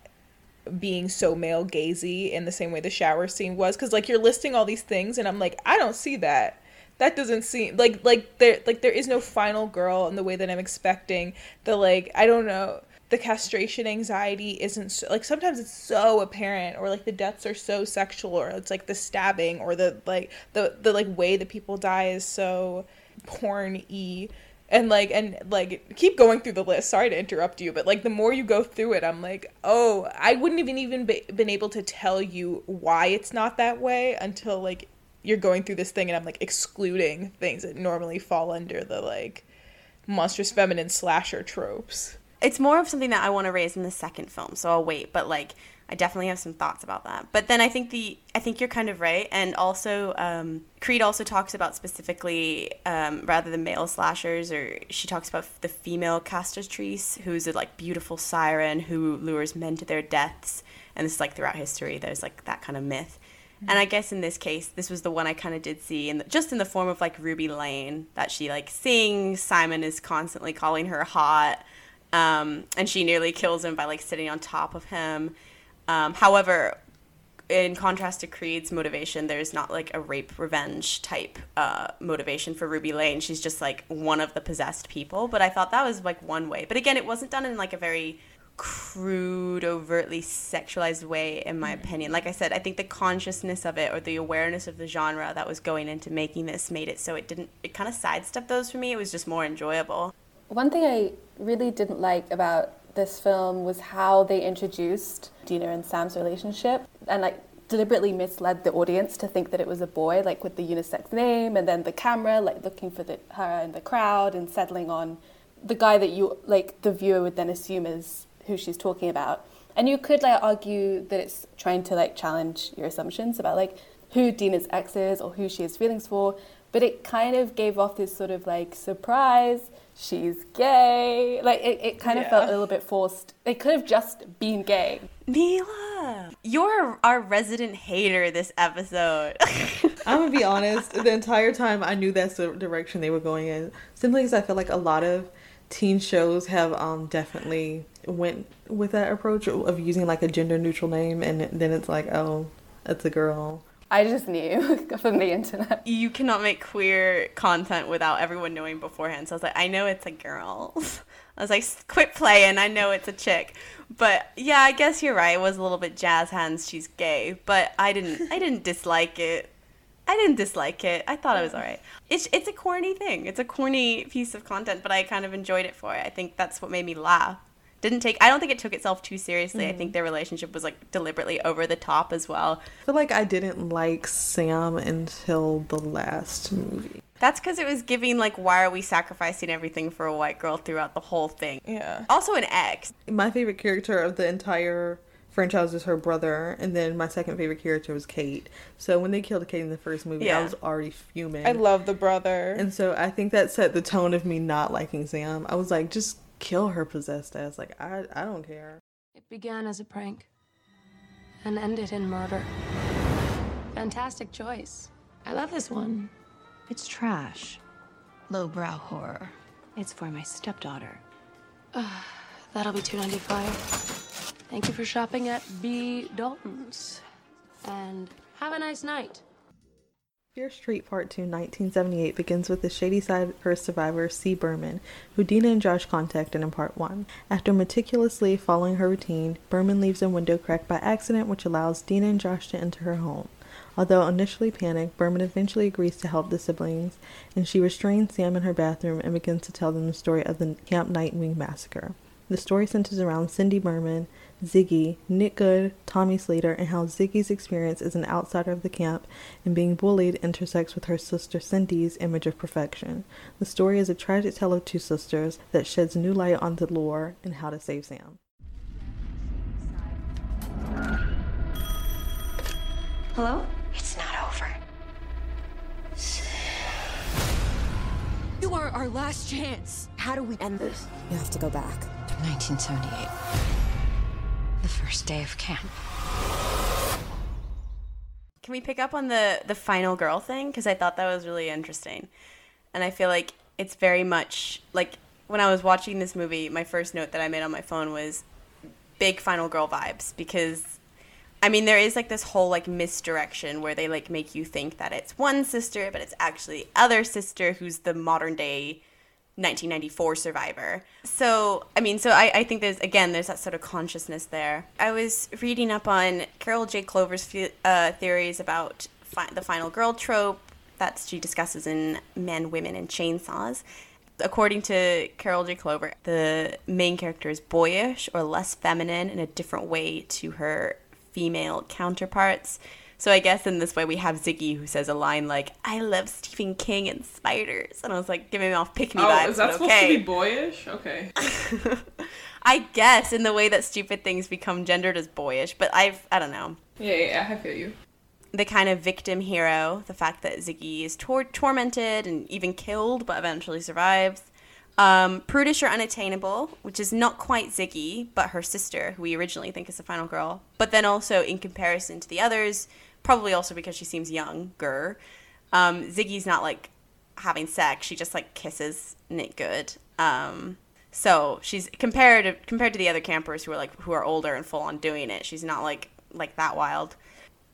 being so male gazy in the same way the shower scene was, because like you're listing all these things and I'm like, I don't see that. That doesn't seem like like there like there is no final girl in the way that I'm expecting. The like I don't know. The castration anxiety isn't so, like sometimes it's so apparent, or like the deaths are so sexual, or it's like the stabbing, or the like the the like way that people die is so porn-y, and like and like keep going through the list. Sorry to interrupt you, but like the more you go through it, I'm like, oh, I wouldn't even even be, been able to tell you why it's not that way until like you're going through this thing, and I'm like excluding things that normally fall under the like monstrous feminine slasher tropes. It's more of something that I want to raise in the second film, so I'll wait. But like, I definitely have some thoughts about that. But then I think the I think you're kind of right, and also um, Creed also talks about specifically um, rather than male slashers, or she talks about the female castatrice, who's a like beautiful siren who lures men to their deaths, and this is like throughout history. There's like that kind of myth. And I guess in this case, this was the one I kind of did see, in the, just in the form of like Ruby Lane, that she like sings. Simon is constantly calling her hot, um, and she nearly kills him by like sitting on top of him. Um, however, in contrast to Creed's motivation, there's not like a rape revenge type uh, motivation for Ruby Lane. She's just like one of the possessed people. But I thought that was like one way. But again, it wasn't done in like a very crude, overtly sexualized way, in my opinion. Like I said, I think the consciousness of it, or the awareness of the genre that was going into making this, made it so it didn't, it kind of sidestepped those for me. It was just more enjoyable. One thing I really didn't like about this film was how they introduced Dina and Sam's relationship, and like deliberately misled the audience to think that it was a boy, like with the unisex name, and then the camera like looking for the, her in the crowd and settling on the guy that you, like the viewer would then assume is who she's talking about. And you could like argue that it's trying to like challenge your assumptions about like who Dina's ex is or who she has feelings for, but it kind of gave off this sort of like surprise, she's gay. Like it, it kind yeah. of felt a little bit forced. They could have just been gay. Mila, you're our resident hater this episode. I'm gonna be honest, the entire time I knew that's the direction they were going in, simply because I feel like a lot of teen shows have um definitely went with that approach of using like a gender neutral name, and then it's like, oh, it's a girl. I just knew from the internet. You cannot make queer content without everyone knowing beforehand. So I was like, I know it's a girl. I was like, quit playing. I know it's a chick. But yeah, I guess you're right. It was a little bit jazz hands. She's gay, but I didn't. I didn't dislike it. I didn't dislike it. I thought it was all right. It's it's a corny thing. It's a corny piece of content, but I kind of enjoyed it for it. I think that's what made me laugh. Didn't take. I don't think it took itself too seriously. Mm-hmm. I think their relationship was like deliberately over the top as well. I feel like I didn't like Sam until the last movie. That's because it was giving like, why are we sacrificing everything for a white girl throughout the whole thing? Yeah. Also an ex. My favorite character of the entire franchise was her brother, and then my second favorite character was Kate. So when they killed Kate in the first movie, yeah. I was already fuming. I love the brother. And so I think that set the tone of me not liking Sam. I was like, just kill her possessed ass. Like, I, I don't care. It began as a prank and ended in murder. Fantastic choice. I love this one. It's trash. Lowbrow horror. It's for my stepdaughter. Uh, that'll be two dollars and ninety-five cents. Thank you for shopping at B. Dalton's. And have a nice night. Fear Street Part Two, nineteen seventy-eight, begins with the Shadyside curse survivor, C. Berman, who Dina and Josh contacted in Part One. After meticulously following her routine, Berman leaves a window crack by accident, which allows Dina and Josh to enter her home. Although initially panicked, Berman eventually agrees to help the siblings, and she restrains Sam in her bathroom and begins to tell them the story of the Camp Nightwing massacre. The story centers around Cindy Berman, Ziggy, Nick Good, Tommy Slater, and how Ziggy's experience as an outsider of the camp and being bullied intersects with her sister Cindy's image of perfection. The story is a tragic tale of two sisters that sheds new light on the lore and how to save Sam. Hello? It's not over. You are our last chance. How do we end this? You have to go back to nineteen seventy-eight. The first day of camp. Can we pick up on the the final girl thing? Because I thought that was really interesting, and I feel like it's very much like when I was watching this movie, my first note that I made on my phone was big final girl vibes, because I mean there is like this whole like misdirection where they like make you think that it's one sister but it's actually the other sister who's the modern day nineteen ninety-four survivor. So, I mean, so I, I think there's, again, there's that sort of consciousness there. I was reading up on Carol J Clover's fe- uh, theories about fi- the final girl trope that she discusses in Men, Women, and Chainsaws. According to Carol J Clover, the main character is boyish or less feminine in a different way to her female counterparts. So I guess in this way we have Ziggy, who says a line like, I love Stephen King and spiders. And I was like, giving me off pick me oh, vibes. Oh, is that supposed okay. to be boyish? Okay. I guess in the way that stupid things become gendered as boyish. But I've, I don't know. Yeah, yeah, I feel you. The kind of victim hero, the fact that Ziggy is tor- tormented and even killed, but eventually survives. Um, prudish or unattainable, which is not quite Ziggy, but her sister, who we originally think is the final girl. But then also in comparison to the others, probably also because she seems younger. Um, Ziggy's not like having sex; she just like kisses Nick Good. Um, so she's compared to, compared to the other campers who are like who are older and full on doing it. She's not like like that wild.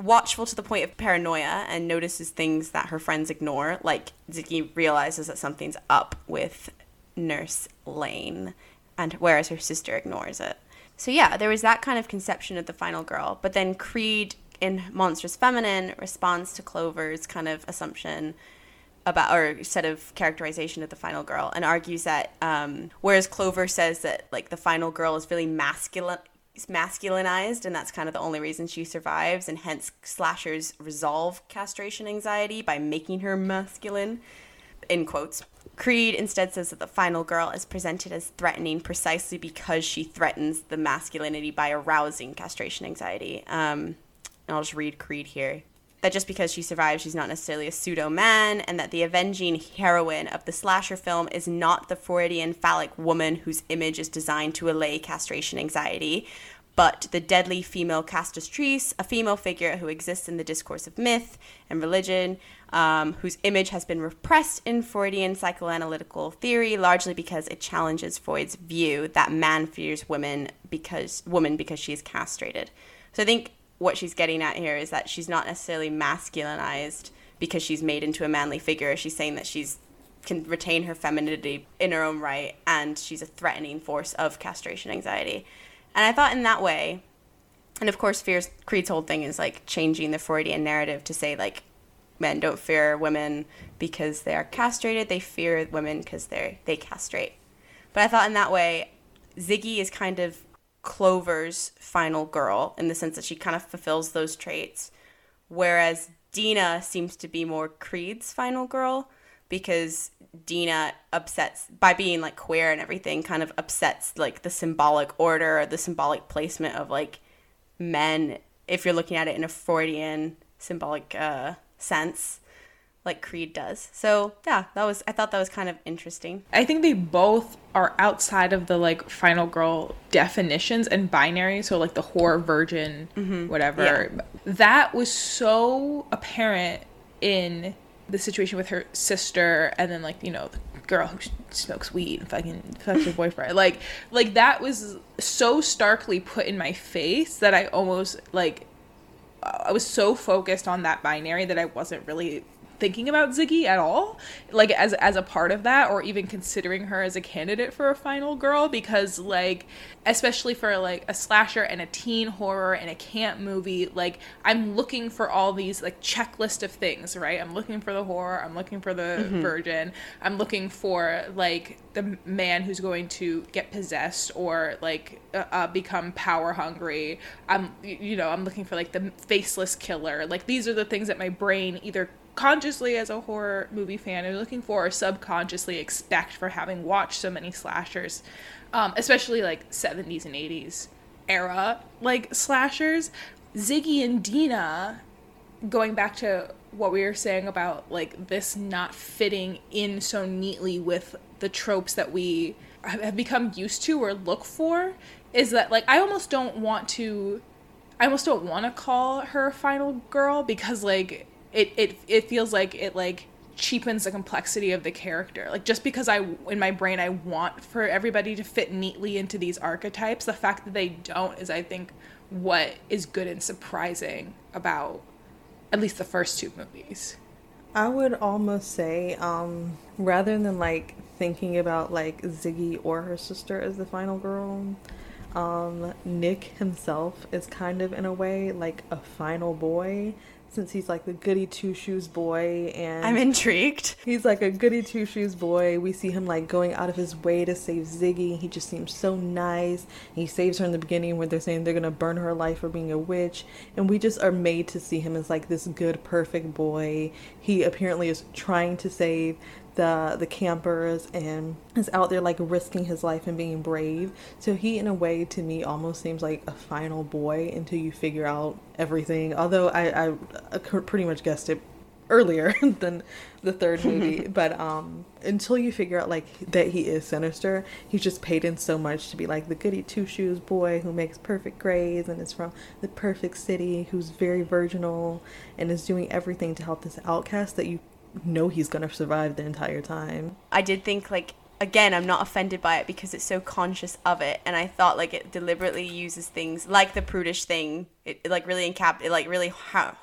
Watchful to the point of paranoia and notices things that her friends ignore. Like Ziggy realizes that something's up with Nurse Lane, and whereas her sister ignores it. So yeah, there was that kind of conception of the final girl. But then Creed in Monstrous Feminine responds to Clover's kind of assumption about, or set of characterization of the final girl, and argues that um, whereas Clover says that like the final girl is really masculine, masculinized, and that's kind of the only reason she survives, and hence slashers resolve castration anxiety by making her masculine, in quotes. Creed instead says that the final girl is presented as threatening precisely because she threatens the masculinity by arousing castration anxiety. Um, and I'll just read Creed here. That just because she survives, she's not necessarily a pseudo-man, and that the avenging heroine of the slasher film is not the Freudian phallic woman whose image is designed to allay castration anxiety, but the deadly female castratrice, a female figure who exists in the discourse of myth and religion, um, whose image has been repressed in Freudian psychoanalytical theory, largely because it challenges Freud's view that man fears women because woman because she is castrated. So I think what she's getting at here is that she's not necessarily masculinized because she's made into a manly figure. She's saying that she's can retain her femininity in her own right, and she's a threatening force of castration anxiety. And I thought in that way, and of course fears, Creed's whole thing is like changing the Freudian narrative to say like men don't fear women because they are castrated, they fear women because they they castrate. But I thought in that way, Ziggy is kind of Clover's final girl in the sense that she kind of fulfills those traits, whereas Dina seems to be more Creed's final girl, because Dina upsets by being like queer and everything, kind of upsets like the symbolic order or the symbolic placement of like men if you're looking at it in a Freudian symbolic uh sense like Creed does. So yeah, that was I thought that was kind of interesting. I think they both are outside of the like final girl definitions and binary, so like the whore, virgin, mm-hmm. whatever. Yeah. That was so apparent in the situation with her sister, and then like, you know, the girl who smokes weed and fucking fucks her boyfriend. Like like that was so starkly put in my face that I almost like I was so focused on that binary that I wasn't really thinking about Ziggy at all, like as as a part of that, or even considering her as a candidate for a final girl, because like especially for like a slasher and a teen horror and a camp movie, like I'm looking for all these like checklist of things, right? I'm looking for the horror, I'm looking for the mm-hmm. virgin, I'm looking for like the man who's going to get possessed or like uh, uh, become power hungry. I'm you know I'm looking for like the faceless killer. Like these are the things that my brain either consciously as a horror movie fan are looking for, or subconsciously expect for having watched so many slashers, um, especially like seventies and eighties era like slashers. Ziggy and Dina, going back to what we were saying about like this not fitting in so neatly with the tropes that we have become used to or look for, is that like I almost don't want to, I almost don't want to call her a final girl, because like It, it it feels like it like cheapens the complexity of the character. Like just because I in my brain I want for everybody to fit neatly into these archetypes, the fact that they don't is I think what is good and surprising about at least the first two movies. I would almost say um, rather than like thinking about like Ziggy or her sister as the final girl, um, Nick himself is kind of in a way like a final boy, since he's like the goody two-shoes boy. And I'm intrigued. He's like a goody two-shoes boy. We see him like going out of his way to save Ziggy. He just seems so nice. He saves her in the beginning when they're saying they're going to burn her alive for being a witch. And we just are made to see him as like this good, perfect boy. He apparently is trying to save the the campers and is out there like risking his life and being brave. So he in a way to me almost seems like a final boy until you figure out everything, although I, I, I pretty much guessed it earlier than the third movie. But um until you figure out like that he is sinister, he's just paid in so much to be like the goody two-shoes boy who makes perfect grades and is from the perfect city, who's very virginal and is doing everything to help this outcast that you know he's gonna survive the entire time. I did think like, again, I'm not offended by it because it's so conscious of it, and I thought like it deliberately uses things like the prudish thing. It, it like really encap it like really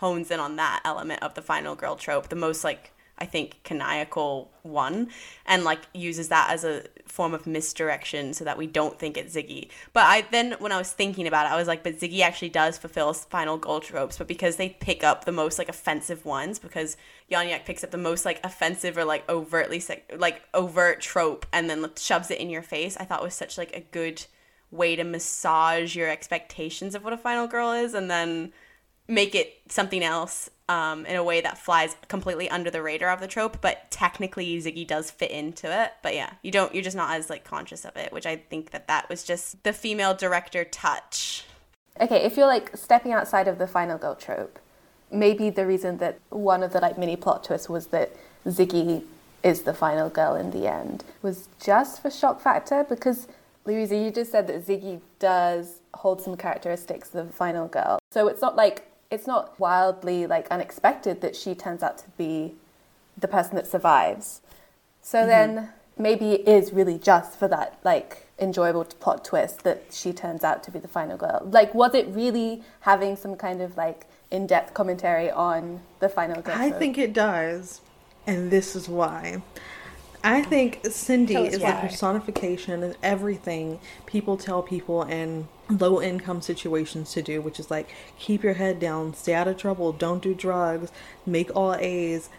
hones in on that element of the final girl trope, the most like I think, maniacal one, and like uses that as a form of misdirection so that we don't think it's Ziggy. But I then when I was thinking about it, I was like, but Ziggy actually does fulfill final goal tropes, but because they pick up the most like offensive ones, because Janiak picks up the most like offensive or like overtly like overt trope and then shoves it in your face, I thought was such like a good way to massage your expectations of what a final girl is and then make it something else um, in a way that flies completely under the radar of the trope, but technically Ziggy does fit into it. But yeah, you don't, you're just not as like conscious of it, which I think that that was just the female director touch. Okay, if you're like stepping outside of the final girl trope, maybe the reason that one of the like mini plot twists was that Ziggy is the final girl in the end was just for shock factor, because Louisa, you just said that Ziggy does hold some characteristics of the final girl. So it's not like, it's not wildly like unexpected that she turns out to be the person that survives. So mm-hmm. then maybe it is really just for that like enjoyable plot twist that she turns out to be the final girl. Like, was it really having some kind of like in-depth commentary on the final girl? I think it does, and this is why. I think Cindy is why. The personification of everything people tell people in low-income situations to do, which is like, keep your head down, stay out of trouble, don't do drugs, make all A's,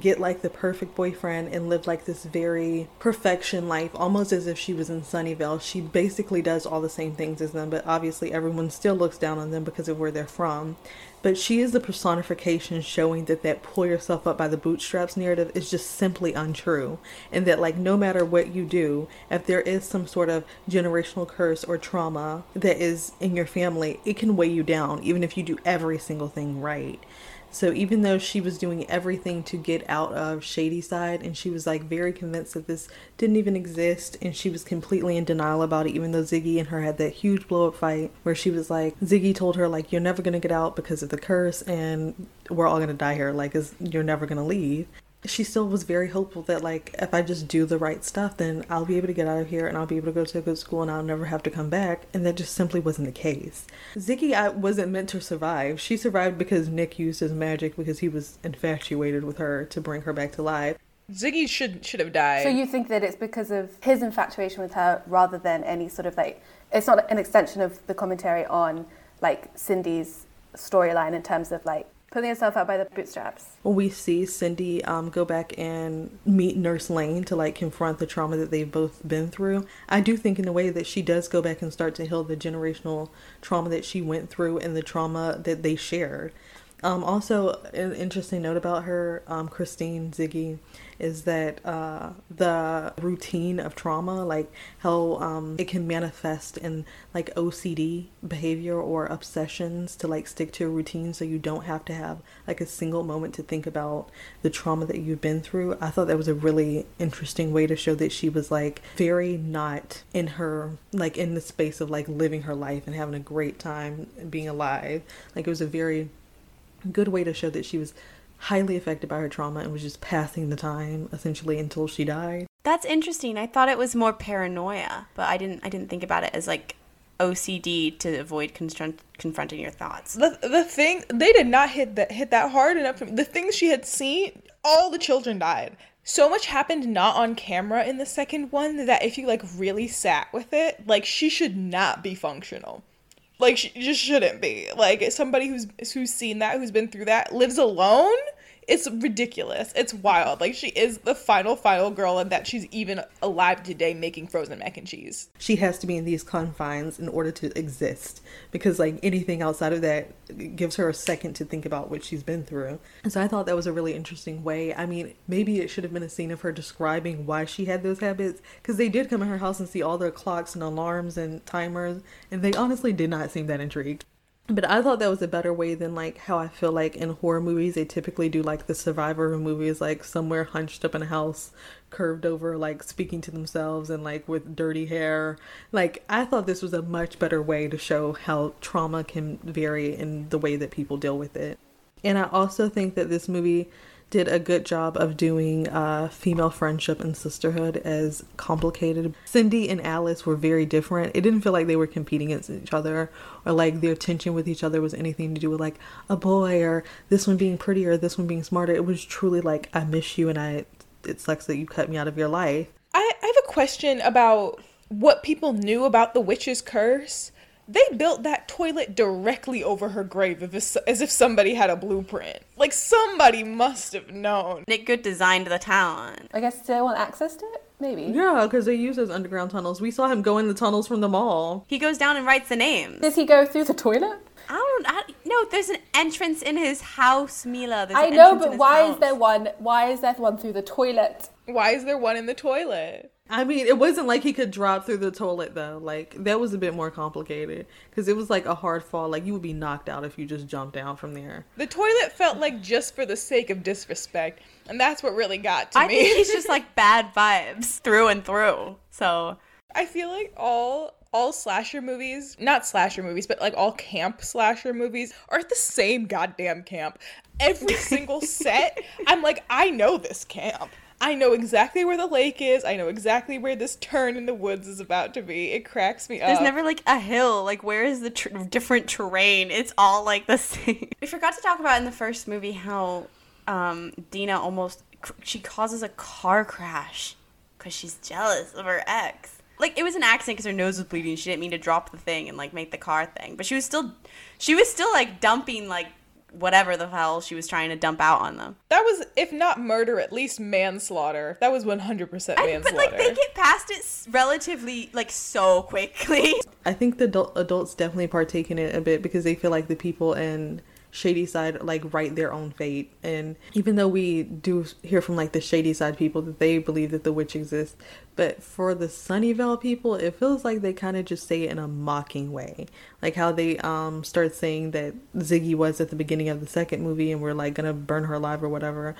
get like the perfect boyfriend, and live like this very perfection life, almost as if she was in Sunnyvale. She basically does all the same things as them, but obviously everyone still looks down on them because of where they're from. But she is the personification showing that that pull yourself up by the bootstraps narrative is just simply untrue, and that like no matter what you do, if there is some sort of generational curse or trauma that is in your family, it can weigh you down even if you do every single thing right. So even though she was doing everything to get out of Shadyside, and she was like very convinced that this didn't even exist, and she was completely in denial about it, even though Ziggy and her had that huge blow up fight where she was like, Ziggy told her like, you're never going to get out because of the curse and we're all going to die here. Like, is, you're never going to leave. She still was very hopeful that like, if I just do the right stuff, then I'll be able to get out of here and I'll be able to go to a good school and I'll never have to come back. And that just simply wasn't the case. Ziggy I wasn't meant to survive. She survived because Nick used his magic, because he was infatuated with her, to bring her back to life. Ziggy should should have died. So you think that it's because of his infatuation with her rather than any sort of like, it's not an extension of the commentary on like Cindy's storyline in terms of like pulling herself out by the bootstraps. We see Cindy um, go back and meet Nurse Lane to like confront the trauma that they've both been through. I do think in a way that she does go back and start to heal the generational trauma that she went through and the trauma that they shared. Um, also, an interesting note about her, um, Christine Ziggy, is that uh, the routine of trauma, like how um, it can manifest in like O C D behavior or obsessions to like stick to a routine so you don't have to have like a single moment to think about the trauma that you've been through. I thought that was a really interesting way to show that she was like very not in her, like in the space of like living her life and having a great time being alive. Like, it was a very good way to show that she was highly affected by her trauma and was just passing the time essentially until she died. That's interesting. I thought it was more paranoia, but I didn't I didn't think about it as like O C D to avoid constr- confronting your thoughts. The, the thing, they did not hit that hit that hard enough for me. The things she had seen, all the children died. So much happened not on camera in the second one that if you like really sat with it, like she should not be functional. Like, she just shouldn't be. Like, somebody who's who's seen that, who's been through that, lives alone, it's ridiculous. It's wild. Like, she is the final, final girl, and that she's even alive today making frozen mac and cheese. She has to be in these confines in order to exist, because, like, anything outside of that gives her a second to think about what she's been through. And so I thought that was a really interesting way. I mean, maybe it should have been a scene of her describing why she had those habits, because they did come in her house and see all their clocks and alarms and timers, and they honestly did not seem that intrigued. But I thought that was a better way than like how I feel like in horror movies they typically do like the survivor movies, like somewhere hunched up in a house, curved over, like speaking to themselves and like with dirty hair. Like, I thought this was a much better way to show how trauma can vary in the way that people deal with it. And I also think that this movie did a good job of doing uh, female friendship and sisterhood as complicated. Cindy and Alice were very different. It didn't feel like they were competing against each other, or like their tension with each other was anything to do with like a boy or this one being prettier or this one being smarter. It was truly like, I miss you and I it sucks that you cut me out of your life. I, I have a question about what people knew about the witch's curse. They built that toilet directly over her grave as if somebody had a blueprint. Like, somebody must have known. Nick Good designed the town. I guess no one accessed it? Maybe. Yeah, because they use those underground tunnels. We saw him go in the tunnels from the mall. He goes down and writes the names. Does he go through the toilet? I don't, I don't no, there's an entrance in his house, Mila. There's I know, but why house. is there one? Why is there one through the toilet? Why is there one in the toilet? I mean, it wasn't like he could drop through the toilet, though. Like, that was a bit more complicated. Because it was, like, a hard fall. Like, you would be knocked out if you just jumped down from there. The toilet felt like just for the sake of disrespect. And that's what really got to I me. I think he's just, like, bad vibes through and through. So I feel like all... all slasher movies, not slasher movies, but like all camp slasher movies are at the same goddamn camp. Every single set, I'm like, I know this camp. I know exactly where the lake is. I know exactly where this turn in the woods is about to be. It cracks me up. There's never like a hill. Like, where is the tr- different terrain? It's all like the same. We forgot to talk about in the first movie how um, Dina almost, she causes a car crash because she's jealous of her ex. Like, it was an accident because her nose was bleeding. She didn't mean to drop the thing and, like, make the car thing. But she was still, she was still, like, dumping, like, whatever the hell she was trying to dump out on them. That was, if not murder, at least manslaughter. That was one hundred percent manslaughter. I, but, like, they get past it relatively, like, so quickly. I think the adult, adults definitely partake in it a bit because they feel like the people in Shadyside, like, write their own fate. And even though we do hear from, like, the Shadyside people that they believe that the witch exists, but for the Sunnyvale people, it feels like they kind of just say it in a mocking way. Like how they um start saying that Ziggy was at the beginning of the second movie and we're, like, gonna burn her alive or whatever.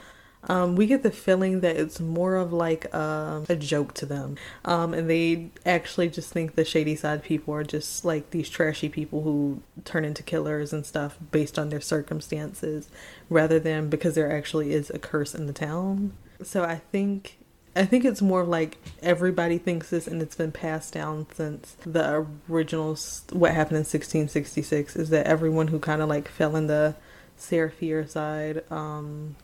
Um, we get the feeling that it's more of like a, a joke to them. Um, and they actually just think the Shadyside people are just like these trashy people who turn into killers and stuff based on their circumstances rather than because there actually is a curse in the town. So I think I think it's more like everybody thinks this and it's been passed down since the original, what happened in sixteen sixty-six, is that everyone who kind of like fell in the Sarah Fier side, um...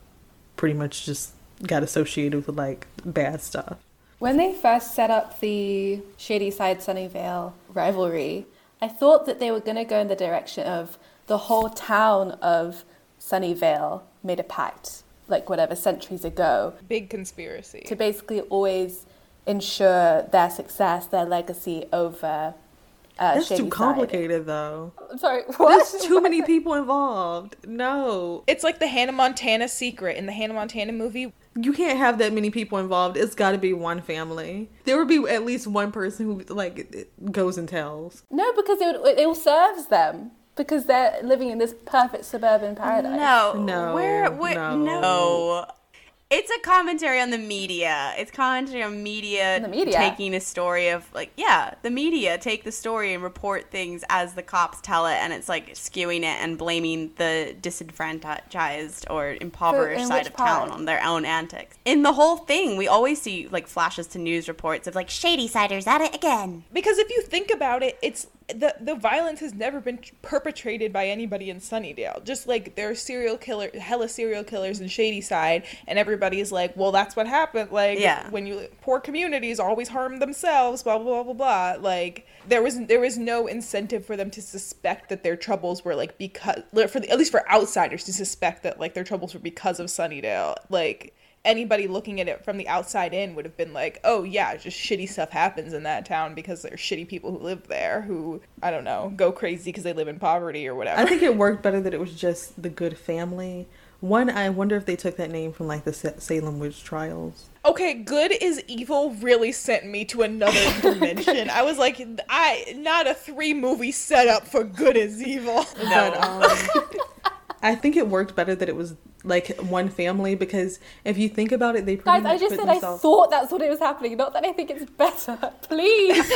pretty much just got associated with like bad stuff. When they first set up the Shadyside Sunnyvale rivalry, I thought that they were going to go in the direction of the whole town of Sunnyvale made a pact, like whatever centuries ago. Big conspiracy. To basically always ensure their success, their legacy over Uh, That's too complicated, though. I'm sorry, what? There's too many people involved. No. It's like the Hannah Montana secret in the Hannah Montana movie. You can't have that many people involved. It's got to be one family. There would be at least one person who, like, goes and tells. No, because it, would, it serves them. Because they're living in this perfect suburban paradise. No. No. Where, where, no. no. It's a commentary on the media. It's commentary on media, the media taking a story of, like, yeah, the media take the story and report things as the cops tell it, and it's, like, skewing it and blaming the disenfranchised or impoverished side of town on their own antics. In the whole thing, we always see, like, flashes to news reports of, like, Shadysiders at it again. Because if you think about it, it's the the violence has never been perpetrated by anybody in Sunnydale. Just, like, there are serial killer, hella serial killers in Shadyside, and everybody Everybody's like, well, that's what happened. Like, yeah. When you poor communities always harm themselves, blah blah blah blah blah. Like, there was there was no incentive for them to suspect that their troubles were like because for the, at least for outsiders to suspect that like their troubles were because of Sunnydale. Like, anybody looking at it from the outside in would have been like, oh yeah, just shitty stuff happens in that town because there's shitty people who live there who, I don't know, go crazy because they live in poverty or whatever. I think it worked better that it was just the Good family. One, I wonder if they took that name from, like, the Salem Witch Trials. Okay, Good is Evil really sent me to another dimension. I was like, I not a three-movie setup for Good is Evil. No. But, um, I think it worked better that it was, like, one family, because if you think about it, they pretty Guys, much I just said themselves... I thought that's what it was happening, not that I think it's better. Please.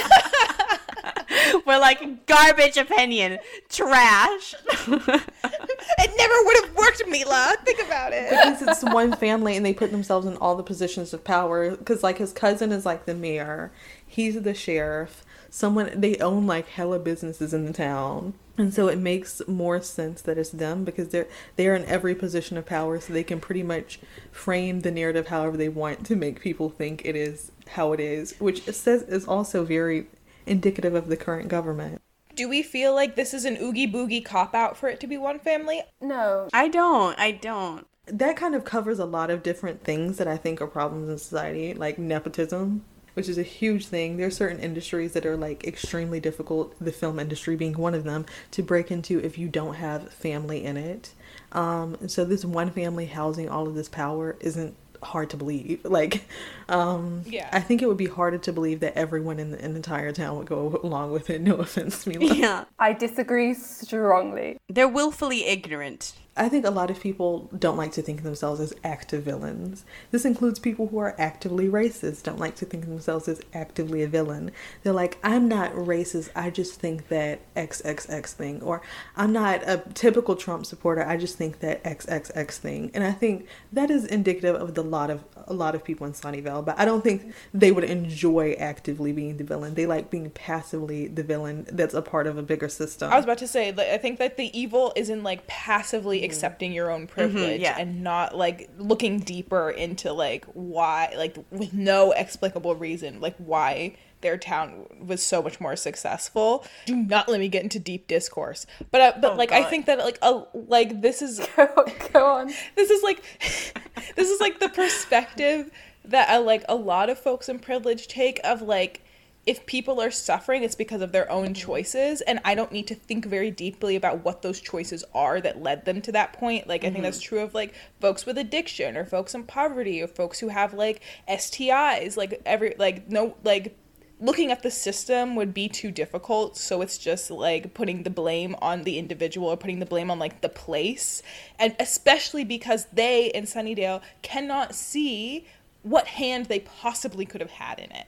We're like, garbage opinion. Trash. It never never would have worked, Mila. Think about it. Because it's one family and they put themselves in all the positions of power. Because, like, his cousin is, like, the mayor. He's the sheriff. Someone, they own, like, hella businesses in the town. And so it makes more sense that it's them because they're they're in every position of power, so they can pretty much frame the narrative however they want to make people think it is how it is, which it says is also very indicative of the current government. Do we feel like this is an oogie boogie cop out for it to be one family? No, I don't. I don't. That kind of covers a lot of different things that I think are problems in society, like nepotism, which is a huge thing. There are certain industries that are, like, extremely difficult, the film industry being one of them, to break into if you don't have family in it. Um, so this one family housing all of this power isn't hard to believe. Like, um, yeah. I think it would be harder to believe that everyone in the, in the entire town would go along with it. No offense, Mila. Yeah, I disagree strongly. They're willfully ignorant. I think a lot of people don't like to think of themselves as active villains. This includes people who are actively racist, don't like to think of themselves as actively a villain. They're like, I'm not racist, I just think that X X X thing. Or I'm not a typical Trump supporter, I just think that X X X thing. And I think that is indicative of the lot of a lot of people in Sunnyvale, but I don't think they would enjoy actively being the villain. They like being passively the villain that's a part of a bigger system. I was about to say, like, I think that the evil is in, like, passively accepting your own privilege, mm-hmm, yeah. and not, like, looking deeper into, like, why, like, with no explicable reason, like, why their town was so much more successful. Do not let me get into deep discourse, but uh, but oh, like God. I think that, like, a like this is go, go on this is like this is like the perspective that I, like, a lot of folks in privilege take of, like, if people are suffering, it's because of their own choices, and I don't need to think very deeply about what those choices are that led them to that point. Like, I mm-hmm. think that's true of, like, folks with addiction, or folks in poverty, or folks who have, like, S T Is. Like, every, like, no, like, looking at the system would be too difficult, so it's just, like, putting the blame on the individual, or putting the blame on, like, the place, and especially because they in Sunnydale cannot see what hand they possibly could have had in it.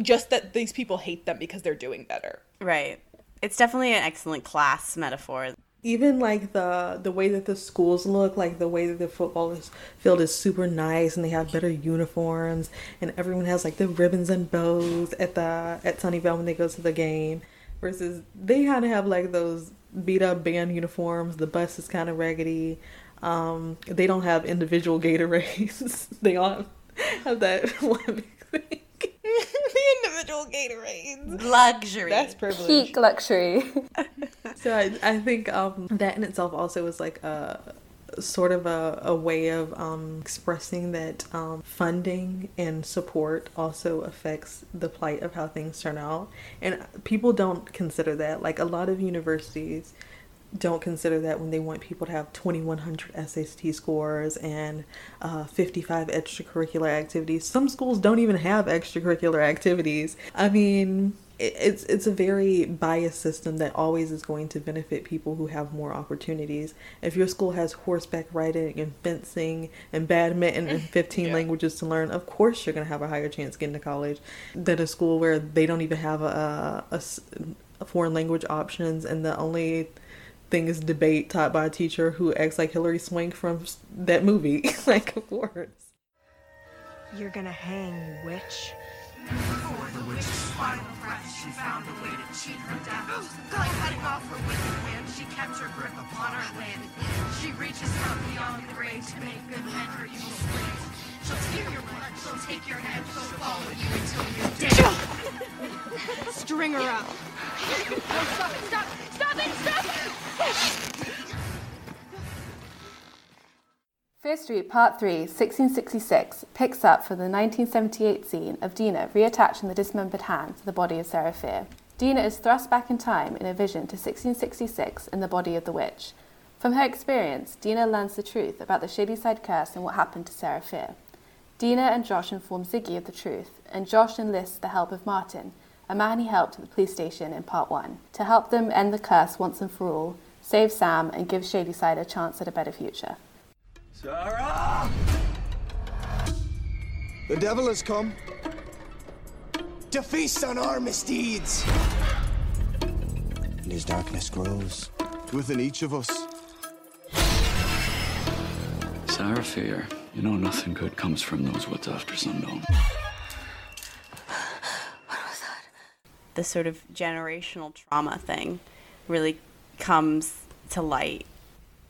Just that these people hate them because they're doing better. Right. It's definitely an excellent class metaphor. Even, like, the the way that the schools look, like, the way that the football is, field is super nice, and they have better uniforms, and everyone has, like, the ribbons and bows at the at Sunnyvale when they go to the game, versus they kind of have, like, those beat up band uniforms. The bus is kind of raggedy. Um, they don't have individual Gatorades. They all have that one big thing. The individual Gatorades. Luxury. That's privilege. Peak luxury. So I, I think um, that in itself also is, like, a sort of a, a way of um, expressing that um, funding and support also affects the plight of how things turn out. And people don't consider that. Like, a lot of universities don't consider that when they want people to have twenty-one hundred S A T scores and uh, fifty-five extracurricular activities. Some schools don't even have extracurricular activities. I mean, it's it's a very biased system that always is going to benefit people who have more opportunities. If your school has horseback riding and fencing and badminton and fifteen yeah. languages to learn, of course you're going to have a higher chance getting to college than a school where they don't even have a, a, a foreign language options, and the only thing is debate taught by a teacher who acts like Hilary Swank from that movie. Like, of course. You're gonna hang, you witch. Before the witch's final breath, she found a way to cheat her death. By cutting off her wicked hand, she kept her grip upon her land. She reaches out beyond the grave to make good men her evil slaves. She'll tear your blood, she'll take your head, she'll fall with you until you're dead. String her up. No, stop it, stop it, stop it, stop it! Fear Street Part Three, sixteen sixty-six, picks up for the nineteen seventy-eight scene of Dina reattaching the dismembered hand to the body of Sarah Fier. Dina is thrust back in time in a vision to sixteen sixty-six in the body of the witch. From her experience, Dina learns the truth about the Shadyside curse and what happened to Sarah Fier. Dina and Josh inform Ziggy of the truth, and Josh enlists the help of Martin, a man he helped at the police station in Part one, to help them end the curse once and for all, save Sam, and give Shadyside a chance at a better future. Sarah! The devil has come to feast on our misdeeds. And his darkness grows within each of us. Sarah Fier, you know nothing good comes from those woods after sundown. What was that? This sort of generational trauma thing really comes to light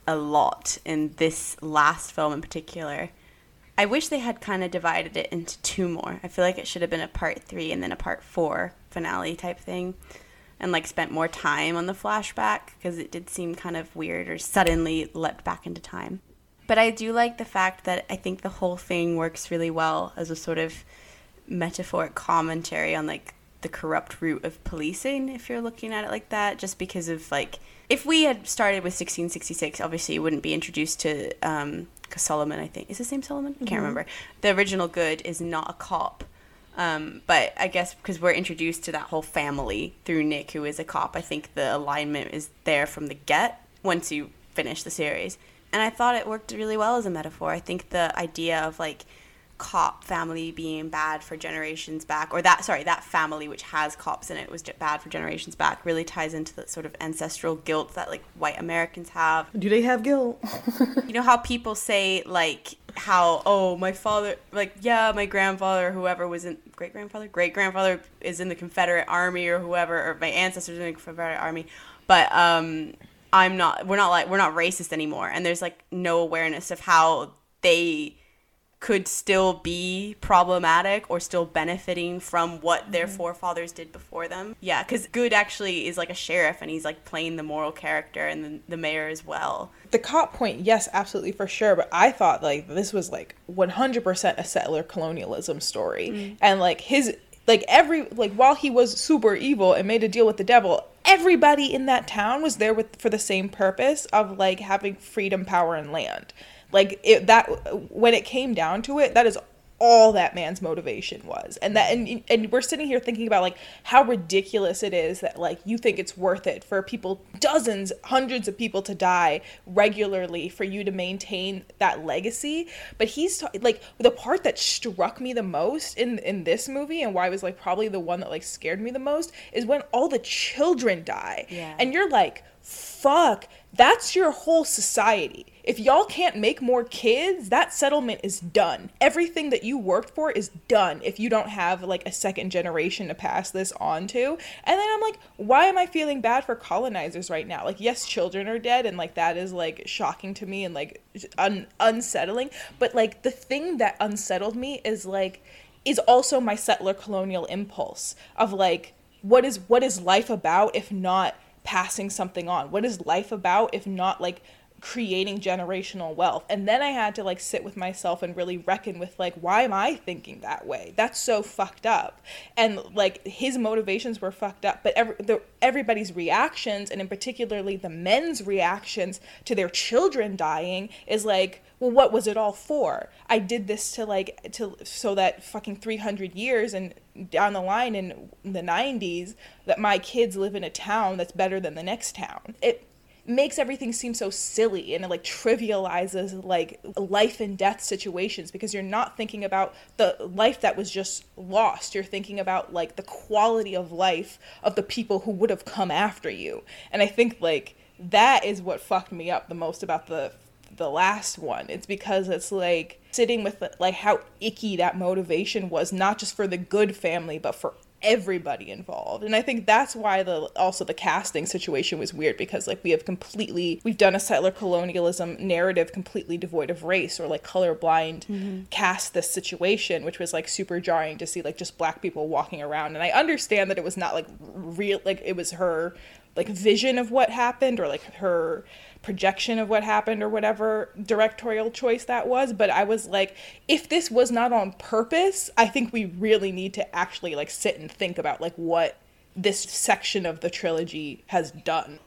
a lot in this last film in particular. I wish they had kind of divided it into two more. I feel like it should have been a part three and then a part four finale type thing, and like spent more time on the flashback, because it did seem kind of weird or suddenly leapt back into time. But I do like the fact that I think the whole thing works really well as a sort of metaphoric commentary on like the corrupt root of policing, if you're looking at it like that, just because of like, if we had started with sixteen sixty-six, obviously you wouldn't be introduced to um because Solomon, I think, is his name Solomon? I can't mm-hmm. remember. The original good is not a cop. Um, but I guess because we're introduced to that whole family through Nick, who is a cop, I think the alignment is there from the get once you finish the series. And I thought it worked really well as a metaphor. I think the idea of like cop family being bad for generations back, or that, sorry, that family which has cops in it was bad for generations back, really ties into that sort of ancestral guilt that like white Americans have. Do they have guilt? You know how people say like how, oh, my father, like, yeah, my grandfather, whoever was in, great-grandfather? Great-grandfather is in the Confederate Army or whoever, or my ancestors in the Confederate Army, but um, I'm not, we're not like, we're not racist anymore. And there's like no awareness of how they could still be problematic or still benefiting from what their mm-hmm. forefathers did before them. Yeah, because Good actually is like a sheriff, and he's like playing the moral character, and the, the mayor as well. The cop point, yes, absolutely, for sure. But I thought like this was like one hundred percent a settler colonialism story. Mm-hmm. And like his, like every, like while he was super evil and made a deal with the devil, everybody in that town was there with for the same purpose of like having freedom, power, and land. Like it, that when it came down to it, that is all that man's motivation was. And that and and we're sitting here thinking about like how ridiculous it is that like you think it's worth it for people, dozens, hundreds of people to die regularly for you to maintain that legacy. But he's ta- like the part that struck me the most in in this movie, and why it was like probably the one that like scared me the most, is when all the children die. Yeah. And you're like, fuck, that's your whole society. If y'all can't make more kids, that settlement is done. Everything that you worked for is done if you don't have like a second generation to pass this on to. And then I'm like, why am I feeling bad for colonizers right now? Like, yes, children are dead, and like that is like shocking to me and like un- unsettling. But like the thing that unsettled me is like is also my settler colonial impulse of like, what is what is life about if not passing something on? What is life about if not like creating generational wealth? And then I had to like sit with myself and really reckon with like, why am I thinking that way? That's so fucked up. And like his motivations were fucked up, but every, the, everybody's reactions, and in particularly the men's reactions to their children dying, is like, well, what was it all for? I did this to like to so that fucking three hundred years and down the line in the nineties that my kids live in a town that's better than the next town. It makes everything seem so silly, and it like trivializes like life and death situations, because you're not thinking about the life that was just lost. You're thinking about like the quality of life of the people who would have come after you. And I think like that is what fucked me up the most about the the last one. It's because it's like sitting with like how icky that motivation was, not just for the good family but for everybody involved. And I think that's why the also the casting situation was weird, because like we have completely we've done a settler colonialism narrative completely devoid of race or like colorblind mm-hmm. cast this situation, which was like super jarring to see like just black people walking around. And I understand that it was not like real, like it was her like vision of what happened, or like her projection of what happened, or whatever directorial choice that was. But I was like, if this was not on purpose, I think we really need to actually like sit and think about like what this section of the trilogy has done.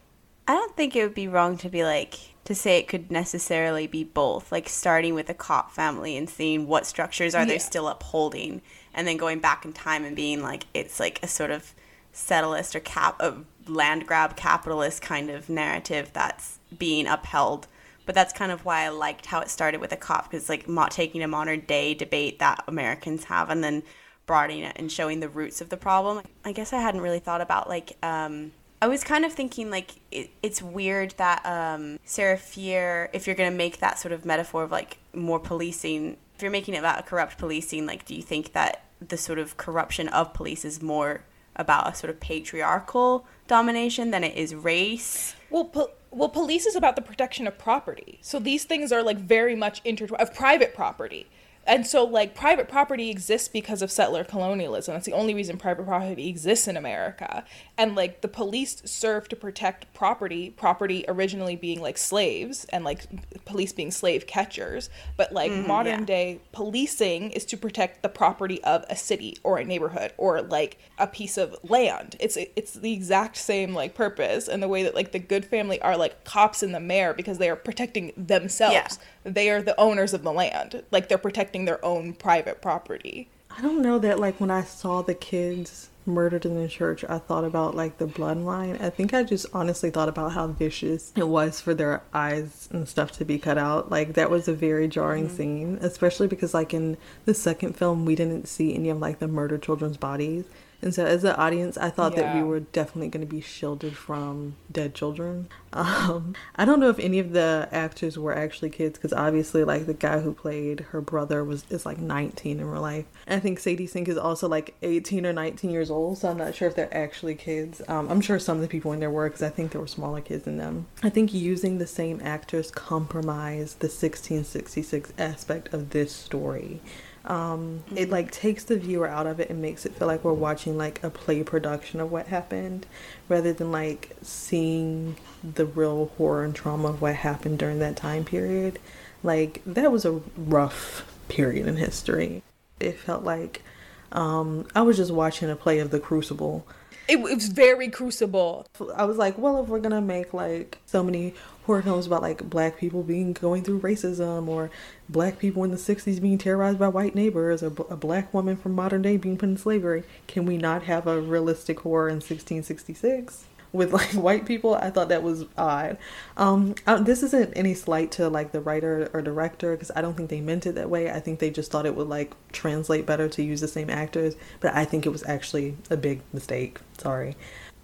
I don't think it would be wrong to be like, to say it could necessarily be both, like starting with a cop family and seeing what structures are yeah. they still upholding, and then going back in time and being like, it's like a sort of settlist or cap of land grab capitalist kind of narrative that's being upheld. But that's kind of why I liked how it started with a cop, because like not taking a modern day debate that Americans have and then broadening it and showing the roots of the problem. I guess I hadn't really thought about like um I was kind of thinking, like, it, it's weird that um, Sarah Fier, if you're going to make that sort of metaphor of, like, more policing, if you're making it about corrupt policing, like, do you think that the sort of corruption of police is more about a sort of patriarchal domination than it is race? Well, po- well, police is about the protection of property. So these things are, like, very much intertwined, of private property. And so, like, private property exists because of settler colonialism. That's the only reason private property exists in America. And, like, the police serve to protect property, property originally being, like, slaves and, like, police being slave catchers. But, like, mm, modern yeah. day policing is to protect the property of a city or a neighborhood or, like, a piece of land. It's it's the exact same, like, purpose, and the way that, like, the good family are, like, cops and the mayor because they are protecting themselves. Yeah. They are the owners of the land. Like, they're protecting their own private property. I don't know that, like, when I saw the kids murdered in the church, I thought about, like, the bloodline. I think I just honestly thought about how vicious it was for their eyes and stuff to be cut out. Like, that was a very jarring mm-hmm. scene, especially because, like, in the second film, we didn't see any of, like, the murdered children's bodies. And so as the audience, I thought yeah. that we were definitely going to be shielded from dead children. Um, I don't know if any of the actors were actually kids, because obviously, like, the guy who played her brother was is like nineteen in real life. And I think Sadie Sink is also like eighteen or nineteen years old, so I'm not sure if they're actually kids. Um, I'm sure some of the people in there were, because I think there were smaller kids in them. I think using the same actors compromised the sixteen sixty-six aspect of this story. Um, it like takes the viewer out of it and makes it feel like we're watching like a play production of what happened, rather than like seeing the real horror and trauma of what happened during that time period. Like, that was a rough period in history. It felt like um, I was just watching a play of The Crucible. It, it was very Crucible. I was like, well, if we're gonna make like so many horror films about like black people being going through racism, or black people in the sixties being terrorized by white neighbors, or b- a black woman from modern day being put in slavery, can we not have a realistic horror in sixteen sixty-six with like white people? I thought that was odd. Um, I, this isn't any slight to like the writer or director, because I don't think they meant it that way. I think they just thought it would like translate better to use the same actors, but I think it was actually a big mistake. Sorry.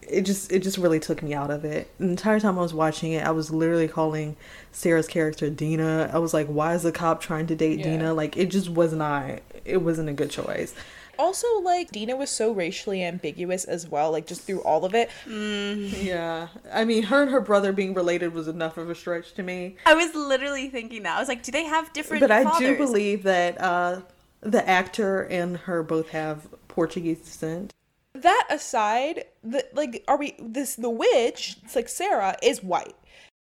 It just it just really took me out of it. The entire time I was watching it, I was literally calling Sarah's character Dina. I was like, why is the cop trying to date yeah. Dina? Like, it just was not, it wasn't a good choice. Also, like, Dina was so racially ambiguous as well, like, just through all of it. Mm. Yeah. I mean, her and her brother being related was enough of a stretch to me. I was literally thinking that. I was like, do they have different but fathers? I do believe that uh, the actor and her both have Portuguese descent. That aside, the, like, are we, this, the witch, it's like Sarah, is white.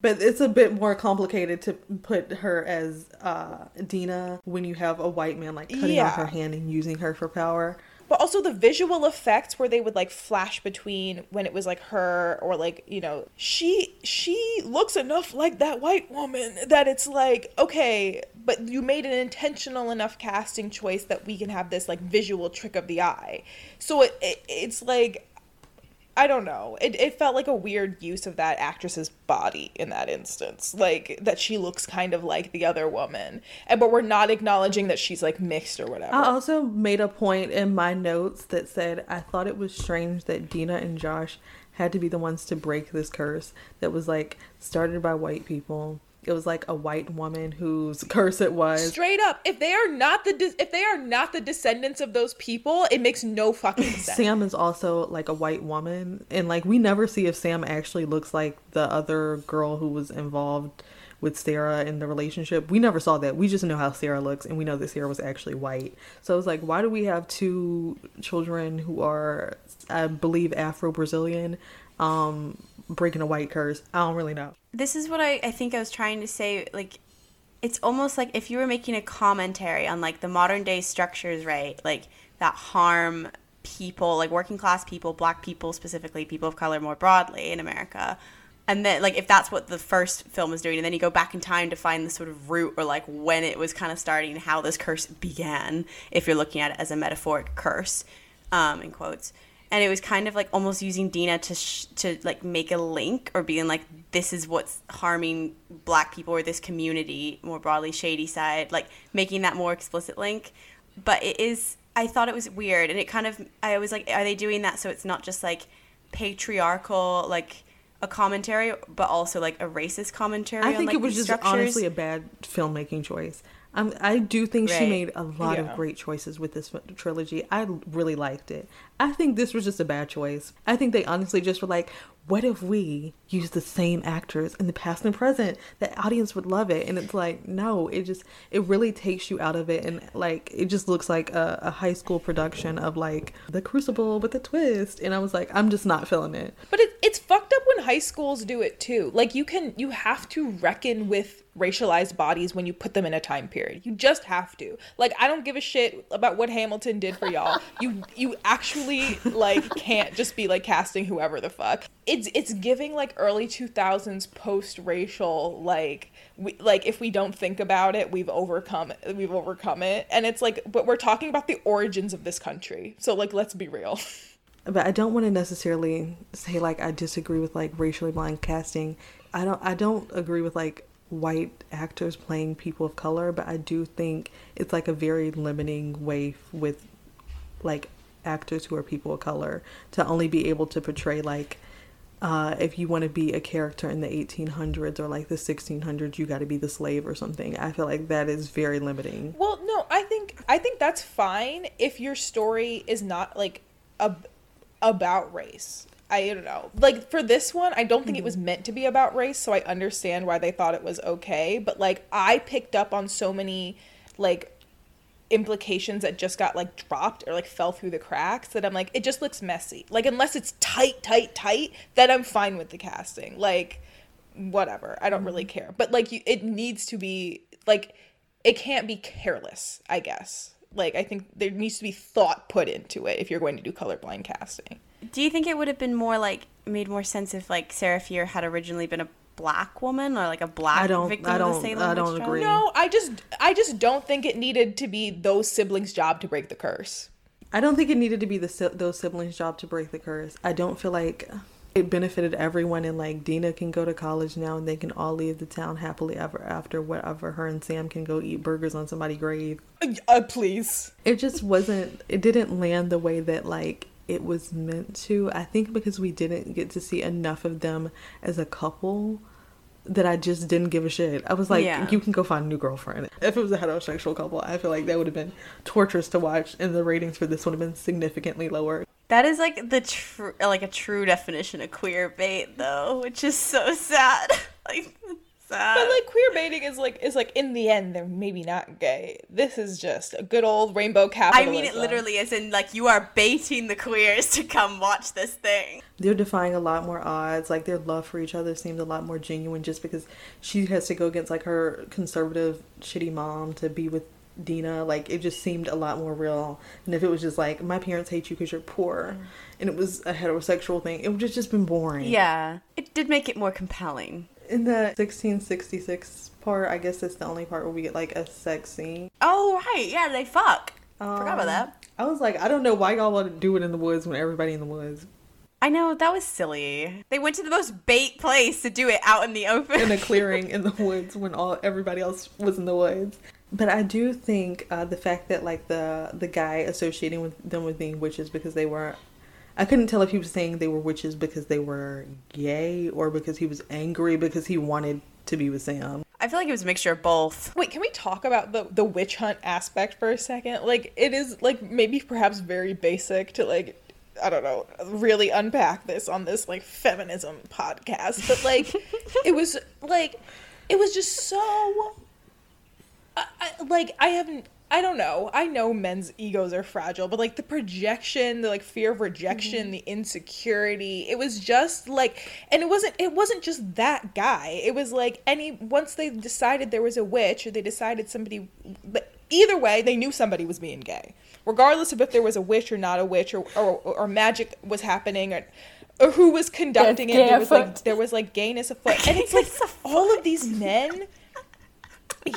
But it's a bit more complicated to put her as uh, Dina when you have a white man, like, cutting yeah. off her hand and using her for power. But also the visual effects where they would, like, flash between when it was, like, her or, like, you know, she she looks enough like that white woman that it's like, okay, but you made an intentional enough casting choice that we can have this, like, visual trick of the eye. So it, it it's, like, I don't know. It it felt like a weird use of that actress's body in that instance. Like, that she looks kind of like the other woman. And, but we're not acknowledging that she's, like, mixed or whatever. I also made a point in my notes that said, I thought it was strange that Dina and Josh had to be the ones to break this curse that was, like, started by white people. It was like a white woman whose curse it was. Straight up, if they are not the de- if they are not the descendants of those people, it makes no fucking sense. Sam is also like a white woman, and like we never see if Sam actually looks like the other girl who was involved with Sarah in the relationship. We never saw that. We just know how Sarah looks, and we know that Sarah was actually white. So it was like, why do we have two children who are, I believe, Afro-Brazilian, um, breaking a white curse? I don't really know. This is what I, I think I was trying to say. Like, it's almost like if you were making a commentary on like the modern day structures, right? Like that harm people, like working class people, black people specifically, people of color more broadly in America. And then like if that's what the first film is doing, and then you go back in time to find the sort of root or like when it was kind of starting, how this curse began, if you're looking at it as a metaphoric curse, um, in quotes. And it was kind of like almost using Dina to sh- to like make a link, or being like, this is what's harming black people or this community more broadly, Shadyside, like making that more explicit link. But it is, I thought it was weird, and it kind of, I was like, are they doing that so it's not just like patriarchal, like a commentary, but also like a racist commentary. I think on, like, it was just structures. honestly a bad filmmaking choice. Um, I do think right. she made a lot yeah. of great choices with this trilogy. I really liked it. I think this was just a bad choice. I think they honestly just were like, what if we use the same actors in the past and present? The audience would love it. And it's like, no, it just, it really takes you out of it. And like, it just looks like a, a high school production of like The Crucible with a twist. And I was like, I'm just not feeling it. But it, it's fucked up when high schools do it too. Like you can, you have to reckon with racialized bodies when you put them in a time period. You just have to. Like, I don't give a shit about what Hamilton did for y'all. You you actually like can't just be like casting whoever the fuck. It's it's giving like early two thousands post-racial like we, like if we don't think about it, we've overcome it, we've overcome it. And it's like, but we're talking about the origins of this country. So like, let's be real. But I don't want to necessarily say like I disagree with like racially blind casting. I don't I don't agree with like white actors playing people of color, but I do think it's like a very limiting way f- with like actors who are people of color to only be able to portray like uh if you want to be a character in the eighteen hundreds or like the sixteen hundreds, you got to be the slave or something. I feel like that is very limiting. Well, no, I think I think that's fine if your story is not like a about race. I don't know. Like, for this one, I don't think it was meant to be about race, so I understand why they thought it was okay. But, like, I picked up on so many, like, implications that just got, like, dropped or, like, fell through the cracks that I'm like, it just looks messy. Like, unless it's tight, tight, tight, then I'm fine with the casting. Like, whatever. I don't really care. But, like, you, it needs to be, like, it can't be careless, I guess. Like, I think there needs to be thought put into it if you're going to do colorblind casting. Do you think it would have been more like made more sense if like Sarah Fier had originally been a black woman or like a black I don't, victim I don't, of the Salem I don't witch agree. trial? No, I just I just don't think it needed to be those siblings' job to break the curse. I don't think it needed to be the those siblings' job to break the curse. I don't feel like it benefited everyone, and like Dina can go to college now and they can all leave the town happily ever after, whatever. Her and Sam can go eat burgers on somebody's grave. Uh, please. It just wasn't. It didn't land the way that like it was meant to. I think because we didn't get to see enough of them as a couple that I just didn't give a shit. I was like, yeah. You can go find a new girlfriend. If it was a heterosexual couple, I feel like that would have been torturous to watch, and the ratings for this would have been significantly lower. That is like the tr- like a true definition of queer bait, though, which is so sad. Like, sad. But like queer baiting is like is like in the end they're maybe not gay. This is just a good old rainbow capitalism. I mean it literally is, in like you are baiting the queers to come watch this thing. They're defying a lot more odds. Like their love for each other seemed a lot more genuine, just because she has to go against like her conservative shitty mom to be with Dina. Like it just seemed a lot more real. And if it was just like my parents hate you because you're poor and it was a heterosexual thing, it would have just been boring. Yeah, it did make it more compelling. In the sixteen sixty-six part, I guess that's the only part where we get like a sex scene. Oh right, yeah, they fuck. um, Forgot about that. I was like, I don't know why y'all want to do it in the woods when everybody in the woods. I know, that was silly. They went to the most bait place to do it, out in the open. In a clearing in the woods when all everybody else was in the woods. But I do think uh, the fact that like the the guy associating with them with being witches because they were, I couldn't tell if he was saying they were witches because they were gay or because he was angry because he wanted to be with Sam. I feel like it was a mixture of both. Wait, can we talk about the, the witch hunt aspect for a second? Like it is like maybe perhaps very basic to like, I don't know, really unpack this on this like feminism podcast. But like it was like, it was just so... I, I, like, I haven't, I don't know. I know men's egos are fragile, but like the projection, the like fear of rejection, mm-hmm. the insecurity, it was just like, and it wasn't, it wasn't just that guy. It was like any, once they decided there was a witch or they decided somebody, but either way, they knew somebody was being gay, regardless of if there was a witch or not a witch or, or, or magic was happening or, or who was conducting it. There was like, there was like gayness afoot. And it's like all of these men.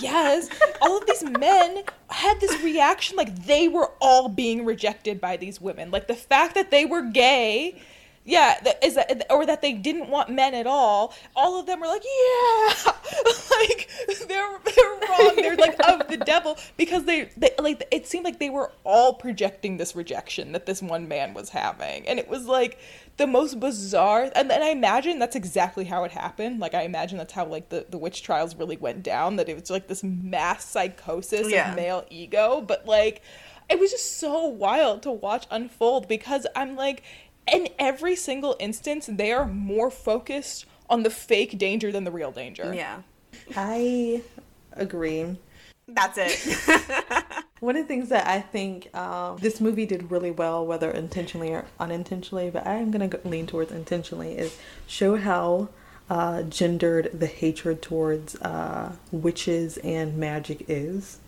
Yes, all of these men had this reaction like they were all being rejected by these women. Like the fact that they were gay, yeah, that is that, or that they didn't want men at all. All of them were like, yeah, like they're they're wrong. They're like a the devil, because they, they like it seemed like they were all projecting this rejection that this one man was having, and it was like the most bizarre. And, and I imagine that's exactly how it happened. Like I imagine that's how like the, the witch trials really went down. That it was like this mass psychosis yeah. of male ego, but like it was just so wild to watch unfold, because I'm like, in every single instance, they are more focused on the fake danger than the real danger. Yeah. I agree. That's it. One of the things that I think um, this movie did really well, whether intentionally or unintentionally, but I am going to lean towards intentionally, is show how uh, gendered the hatred towards uh, witches and magic is.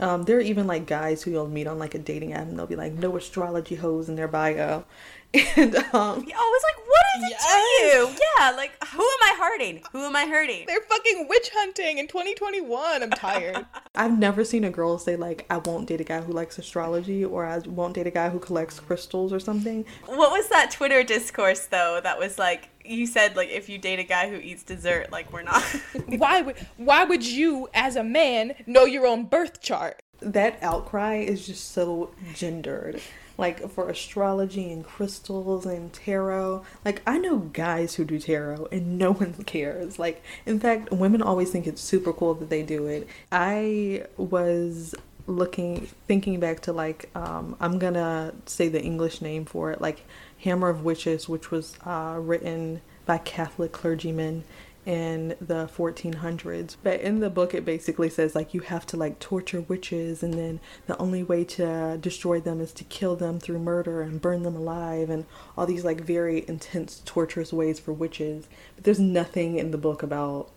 Um, there are even like guys who you'll meet on like a dating app, and they'll be like, no astrology hoes in their bio. And um yeah, I was like, what is it yes. to you? Yeah, like, who am I hurting? Who am I hurting? They're fucking witch hunting in twenty twenty-one. I'm tired. I've never seen a girl say like, I won't date a guy who likes astrology, or I won't date a guy who collects crystals or something. What was that Twitter discourse though that was like, you said like, if you date a guy who eats dessert, like, we're not. Why would why would you as a man know your own birth chart? That outcry is just so gendered. Like, for astrology and crystals and tarot. Like, I know guys who do tarot and no one cares. Like, in fact, women always think it's super cool that they do it. I was looking, thinking back to, like, um, I'm gonna say the English name for it. Like, Hammer of Witches, which was uh, written by Catholic clergymen in the fourteen hundreds, but in the book it basically says like, you have to like torture witches, and then the only way to destroy them is to kill them through murder and burn them alive, and all these like very intense torturous ways for witches. But there's nothing in the book about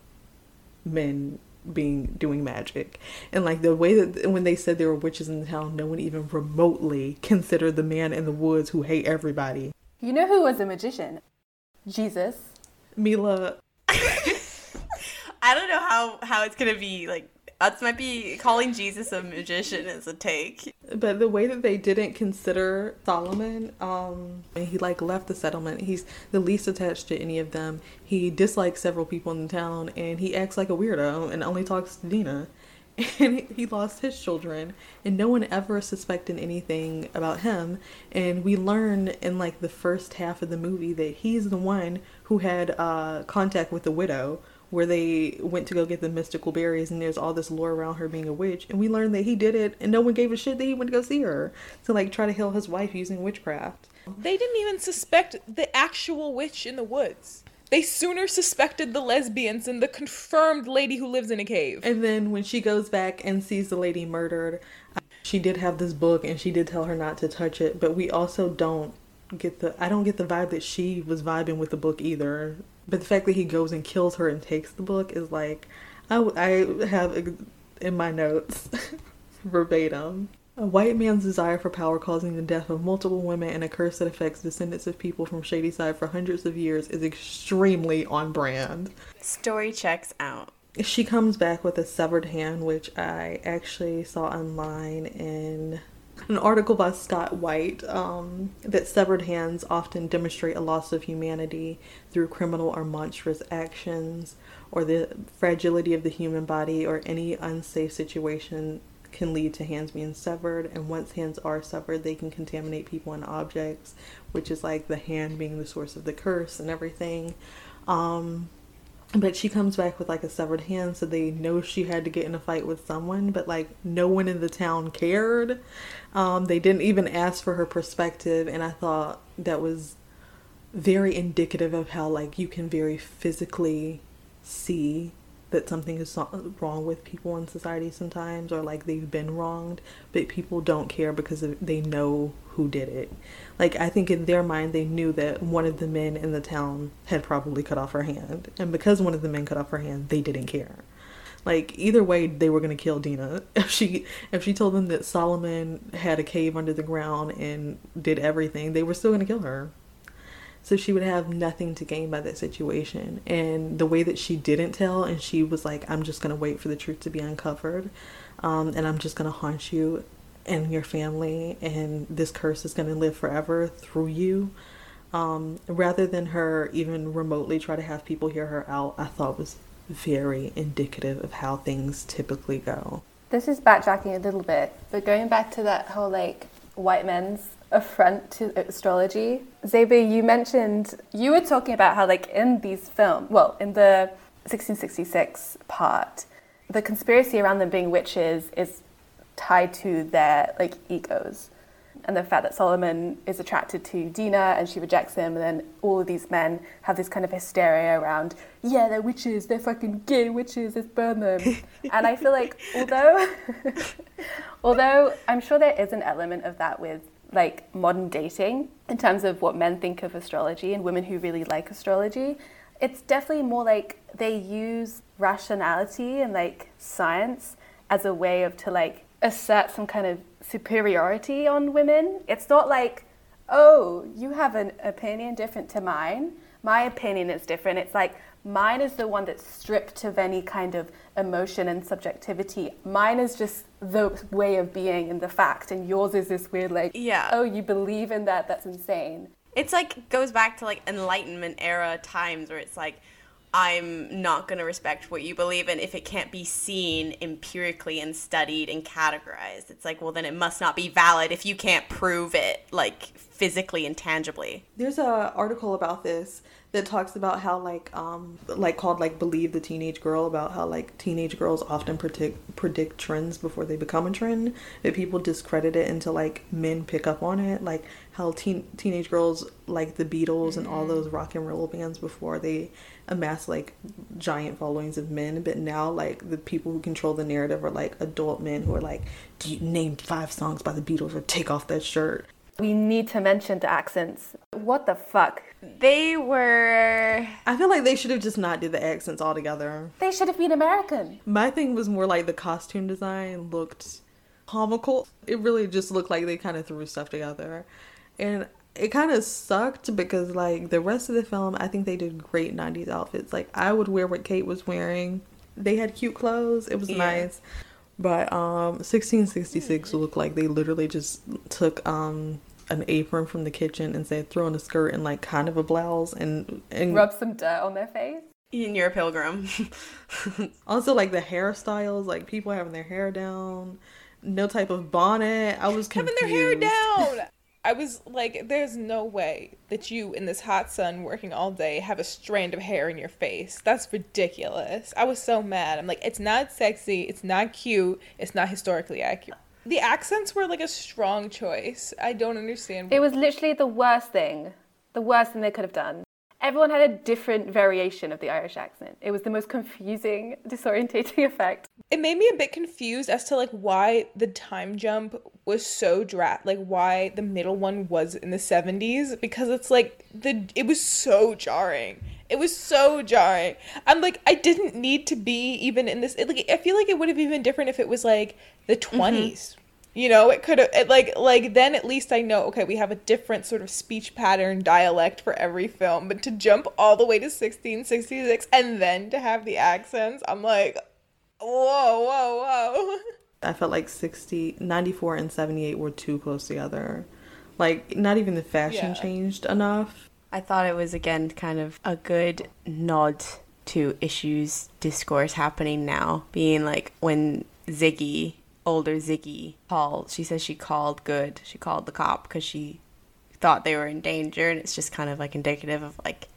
men being doing magic, and like the way that when they said there were witches in the town, no one even remotely considered the man in the woods who hate everybody. You know who was a magician? Jesus. Mila. I don't know how, how it's gonna be, like, us might be calling Jesus a magician as a take. But the way that they didn't consider Solomon, um, and he, like, left the settlement, he's the least attached to any of them, he dislikes several people in the town, and he acts like a weirdo and only talks to Dina. And he lost his children, and no one ever suspected anything about him. And we learn in like the first half of the movie that he's the one who had uh, contact with the widow, where they went to go get the mystical berries, and there's all this lore around her being a witch. And we learn that he did it, and no one gave a shit that he went to go see her to like try to heal his wife using witchcraft. They didn't even suspect the actual witch in the woods. They sooner suspected the lesbians than the confirmed lady who lives in a cave. And then when she goes back and sees the lady murdered, she did have this book and she did tell her not to touch it. But we also don't get the, I don't get the vibe that she was vibing with the book either. But the fact that he goes and kills her and takes the book is like, I, I have in my notes verbatim. A white man's desire for power causing the death of multiple women, and a curse that affects descendants of people from Shadyside for hundreds of years, is extremely on brand. Story checks out. She comes back with a severed hand, which I actually saw online in an article by Scott White, um, that severed hands often demonstrate a loss of humanity through criminal or monstrous actions, or the fragility of the human body, or any unsafe situation can lead to hands being severed. And once hands are severed, they can contaminate people and objects, which is like the hand being the source of the curse and everything. Um but she comes back with like a severed hand, so they know she had to get in a fight with someone, but like no one in the town cared. Um they didn't even ask for her perspective, and I thought that was very indicative of how like you can very physically see that something is wrong with people in society sometimes, or like they've been wronged, but people don't care because they know who did it. Like, I think in their mind they knew that one of the men in the town had probably cut off her hand, and because one of the men cut off her hand, they didn't care. Like, either way, they were gonna kill Dina. If she if she told them that Solomon had a cave under the ground and did everything, they were still gonna kill her. So she would have nothing to gain by that situation. And the way that she didn't tell, and she was like, I'm just going to wait for the truth to be uncovered. Um, and I'm just going to haunt you and your family. And this curse is going to live forever through you. Um, rather than her even remotely try to have people hear her out, I thought was very indicative of how things typically go. This is backtracking a little bit, but going back to that whole, like, white men's affront to astrology. Zeba, you mentioned, you were talking about how, like, in these films, well, in the sixteen sixty-six part, the conspiracy around them being witches is tied to their, like, egos. And the fact that Solomon is attracted to Dina and she rejects him, and then all of these men have this kind of hysteria around, yeah, they're witches, they're fucking gay witches, let's burn them. And I feel like, although, although I'm sure there is an element of that with, like, modern dating in terms of what men think of astrology and women who really like astrology, it's definitely more like they use rationality and, like, science as a way of to, like, assert some kind of superiority on women. It's not like, oh, you have an opinion different to mine, my opinion is different. It's like, mine is the one that's stripped of any kind of emotion and subjectivity. Mine is just the way of being and the fact, and yours is this weird, like, yeah, oh, you believe in that, that's insane. It's like, goes back to, like, Enlightenment era times where it's like, I'm not going to respect what you believe in if it can't be seen empirically and studied and categorized. It's like, well, then it must not be valid if you can't prove it, like, physically and tangibly. There's an article about this that talks about how, like, um, like called, like, Believe the Teenage Girl, about how, like, teenage girls often predict, predict trends before they become a trend, that people discredit it until, like, men pick up on it. Like, how teen, teenage girls like the Beatles and all those rock and roll bands before they amass, like, giant followings of men, but now, like, the people who control the narrative are, like, adult men who are like, do you name five songs by the Beatles or take off that shirt? We need to mention the accents. What the fuck? They were... I feel like they should have just not did the accents altogether. They should have been American. My thing was more like the costume design looked comical. It really just looked like they kind of threw stuff together. And it kind of sucked because, like, the rest of the film, I think they did great nineties outfits. Like, I would wear what Kate was wearing. They had cute clothes. It was yeah. nice. But um, sixteen sixty-six looked like they literally just took um, an apron from the kitchen and said, throw on a skirt and, like, kind of a blouse and... and rub some dirt on their face. And you're a pilgrim. Also, like, the hairstyles, like, people having their hair down. No type of bonnet. I was confused. Having their hair down! I was like, there's no way that you, in this hot sun, working all day, have a strand of hair in your face. That's ridiculous. I was so mad. I'm like, it's not sexy. It's not cute. It's not historically accurate. The accents were, like, a strong choice. I don't understand. It was literally the worst thing. The worst thing they could have done. Everyone had a different variation of the Irish accent. It was the most confusing, disorientating effect. It made me a bit confused as to, like, why the time jump was so dra- like, why the middle one was in the seventies, because it's like, the it was so jarring. It was so jarring. I'm like, I didn't need to be even in this. It, like, I feel like it would have been different if it was, like, the twenties. Mm-hmm. You know, it could have, like, like then at least I know, okay, we have a different sort of speech pattern, dialect for every film. But to jump all the way to sixteen sixty-six and then to have the accents, I'm like, whoa, whoa, whoa. I felt like sixty, ninety-four and seventy-eight were too close together. Like, not even the fashion yeah. changed enough. I thought it was, again, kind of a good nod to issues, discourse happening now. Being like, when Ziggy... older Ziggy called, she says she called good she called the cop because she thought they were in danger, and it's just kind of like indicative of, like,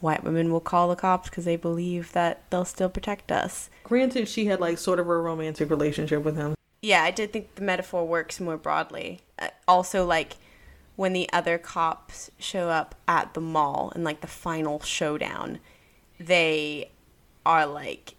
white women will call the cops because they believe that they'll still protect us. Granted, she had, like, sort of a romantic relationship with him. Yeah, I did think the metaphor works more broadly. Also, like, when the other cops show up at the mall and, like, the final showdown, they are like,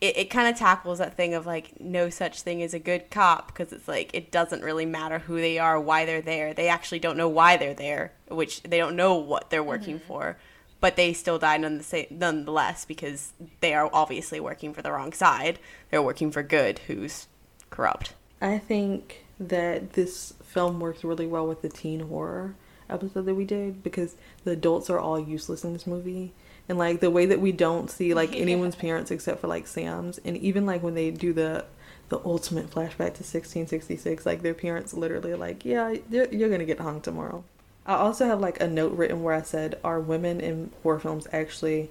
It, it kind of tackles that thing of, like, no such thing as a good cop, because it's like, it doesn't really matter who they are, why they're there. They actually don't know why they're there, which they don't know what they're working mm-hmm. for, but they still die none the same, nonetheless, because they are obviously working for the wrong side. They're working for good, who's corrupt. I think that this film works really well with the teen horror episode that we did, because the adults are all useless in this movie. And, like, the way that we don't see, like, anyone's parents except for, like, Sam's. And even, like, when they do the the ultimate flashback to sixteen sixty-six, like, their parents literally are like, yeah, you're, you're going to get hung tomorrow. I also have, like, a note written where I said, are women in horror films actually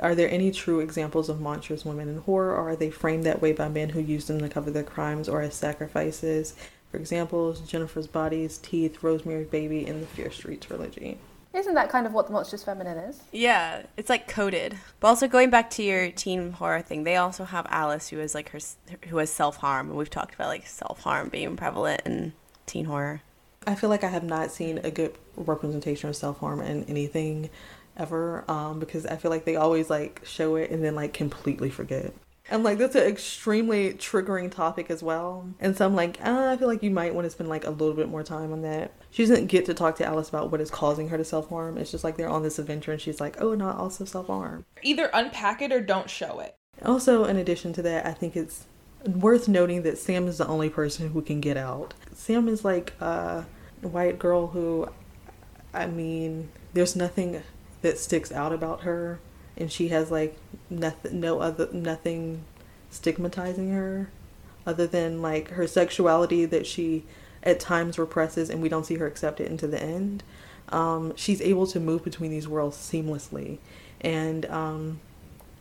Are there any true examples of monstrous women in horror, or are they framed that way by men who use them to cover their crimes or as sacrifices? For examples, Jennifer's Bodies, Teeth, Rosemary's Baby, and the Fear Street Trilogy. Isn't that kind of what the Monstrous Feminine is? Yeah, it's like coded. But also going back to your teen horror thing, they also have Alice, who is like her, who has self-harm, and we've talked about like self-harm being prevalent in teen horror. I feel like I have not seen a good representation of self-harm in anything ever, um, because I feel like they always like show it and then like completely forget. And like that's an extremely triggering topic as well. And so I'm like, ah, I feel like you might want to spend like a little bit more time on that. She doesn't get to talk to Alice about what is causing her to self-harm. It's just like they're on this adventure and she's like, oh, and I also self-harm. Either unpack it or don't show it. Also, in addition to that, I think it's worth noting that Sam is the only person who can get out. Sam is like a white girl who, I mean, there's nothing that sticks out about her. And she has like nothing, no other, nothing stigmatizing her other than like her sexuality that she at times represses, and we don't see her accept it into the end. Um, she's able to move between these worlds seamlessly. And um,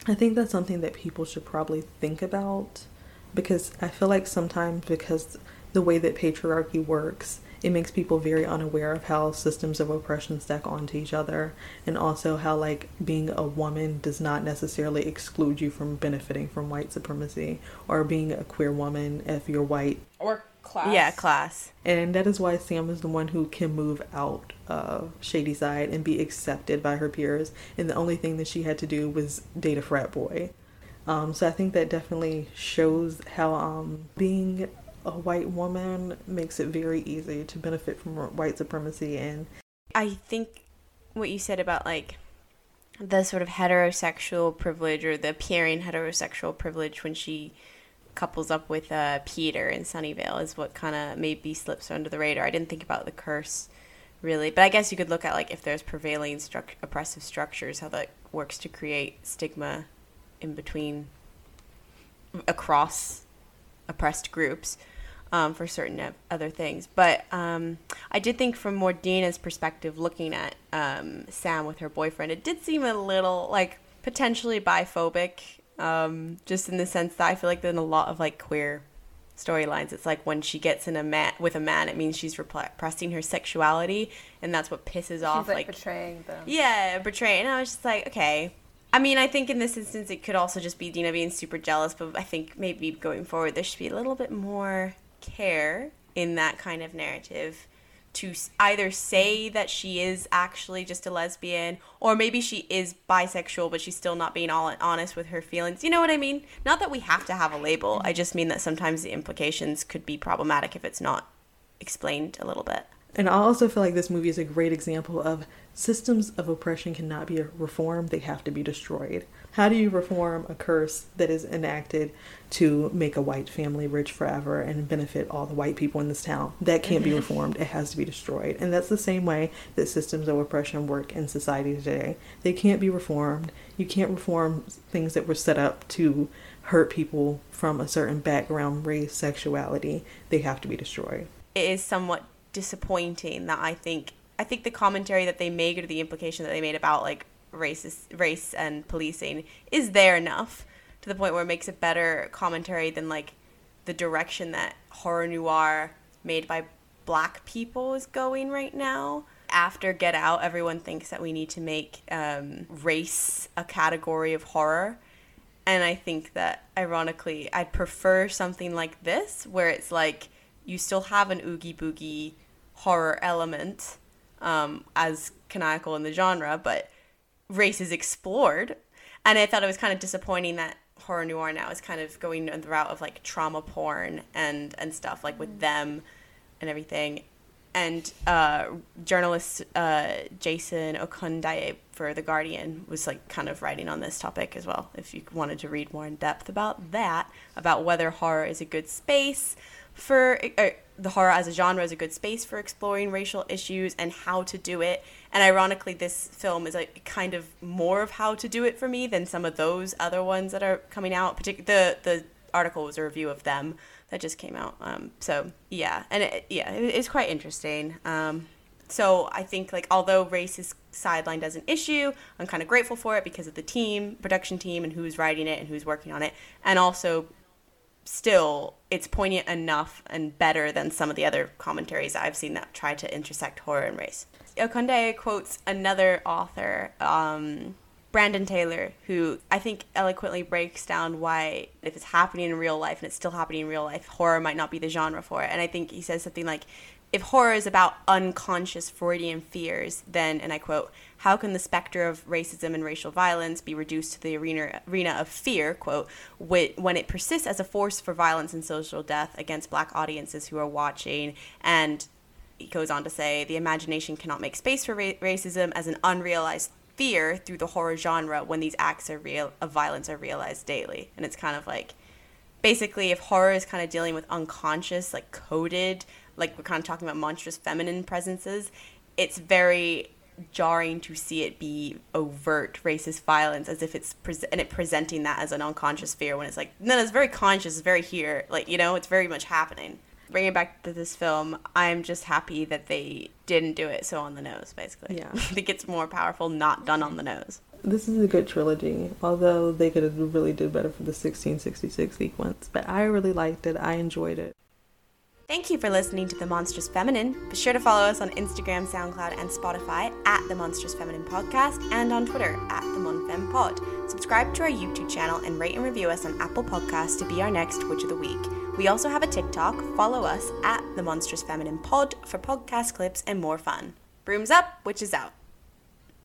I think that's something that people should probably think about, because I feel like sometimes because the way that patriarchy works, it makes people very unaware of how systems of oppression stack onto each other, and also how like being a woman does not necessarily exclude you from benefiting from white supremacy, or being a queer woman if you're white. Or class. Yeah, class. And that is why Sam is the one who can move out of Shadyside and be accepted by her peers, and the only thing that she had to do was date a frat boy. Um, so I think that definitely shows how um, being a white woman makes it very easy to benefit from white supremacy. And I think what you said about like the sort of heterosexual privilege, or the appearing heterosexual privilege when she couples up with uh, Peter in Sunnyvale, is what kind of maybe slips under the radar. I didn't think about the curse really, but I guess you could look at like if there's prevailing stru- oppressive structures, how that works to create stigma in between across oppressed groups. Um, for certain other things. But um, I did think from more Dana's perspective, looking at um, Sam with her boyfriend, it did seem a little like potentially biphobic, um, just in the sense that I feel like in a lot of like queer storylines, it's like when she gets in a man with a man, it means she's repressing her sexuality, and that's what pisses she's off. Like, like betraying them. Yeah, betraying. And I was just like, okay. I mean, I think in this instance, it could also just be Dina being super jealous, but I think maybe going forward, there should be a little bit more care in that kind of narrative to either say that she is actually just a lesbian, or maybe she is bisexual but she's still not being all honest with her feelings. You know what I mean? Not that we have to have a label. I just mean that sometimes the implications could be problematic if it's not explained a little bit. And I also feel like this movie is a great example of systems of oppression cannot be reformed. They have to be destroyed. How do you reform a curse that is enacted to make a white family rich forever and benefit all the white people in this town? That can't be reformed. It has to be destroyed. And that's the same way that systems of oppression work in society today. They can't be reformed. You can't reform things that were set up to hurt people from a certain background, race, sexuality. They have to be destroyed. It is somewhat disappointing that I think I think the commentary that they made, or the implication that they made about like racist race and policing, is there enough to the point where it makes a better commentary than like the direction that horror noir made by black people is going right now. After Get Out, everyone thinks that we need to make um, race a category of horror, and I think that ironically I'd prefer something like this, where it's like you still have an oogie boogie horror element, um, as canonical in the genre, but race is explored. And I thought it was kind of disappointing that horror noir now is kind of going the route of like trauma porn and and stuff like with Them and everything. And uh, journalist uh, Jason Okundaye for The Guardian was like kind of writing on this topic as well, if you wanted to read more in depth about that, about whether horror is a good space for uh, the horror as a genre is a good space for exploring racial issues and how to do it. And ironically, this film is like kind of more of how to do it for me than some of those other ones that are coming out. Partic- the the article was a review of them that just came out. Um, so yeah, and it, yeah, it, it's quite interesting. Um, So I think, like, although race is sidelined as an issue, I'm kind of grateful for it because of the team, production team, and who's writing it and who's working on it. And also, still, it's poignant enough and better than some of the other commentaries I've seen that try to intersect horror and race. Okunde quotes another author, um, Brandon Taylor, who I think eloquently breaks down why, if it's happening in real life and it's still happening in real life, horror might not be the genre for it. And I think he says something like, if horror is about unconscious Freudian fears, then, and I quote, how can the specter of racism and racial violence be reduced to the arena, arena of fear, quote, when it persists as a force for violence and social death against Black audiences who are watching? And he goes on to say, the imagination cannot make space for ra- racism as an unrealized fear through the horror genre when these acts are real, of violence are realized daily. And it's kind of like, basically, if horror is kind of dealing with unconscious, like coded, like we're kind of talking about monstrous feminine presences, it's very jarring to see it be overt racist violence as if it's pre- and it presenting that as an unconscious fear when it's like, no, it's very conscious, it's very here, like, you know, it's very much happening. Bringing it back to this film, I'm just happy that they didn't do it so on the nose, basically. Yeah. I think it's more powerful not done on the nose. This is a good trilogy, although they could have really did better for the sixteen sixty-six sequence, but I really liked it. I enjoyed it. Thank you for listening to The Monstrous Feminine. Be sure to follow us on Instagram, SoundCloud, and Spotify at The Monstrous Feminine Podcast and on Twitter at The Monfem Pod. Subscribe to our YouTube channel and rate and review us on Apple Podcasts to be our next Witch of the Week. We also have a TikTok. Follow us at The Monstrous Feminine Pod for podcast clips and more fun. Brooms up, witches out.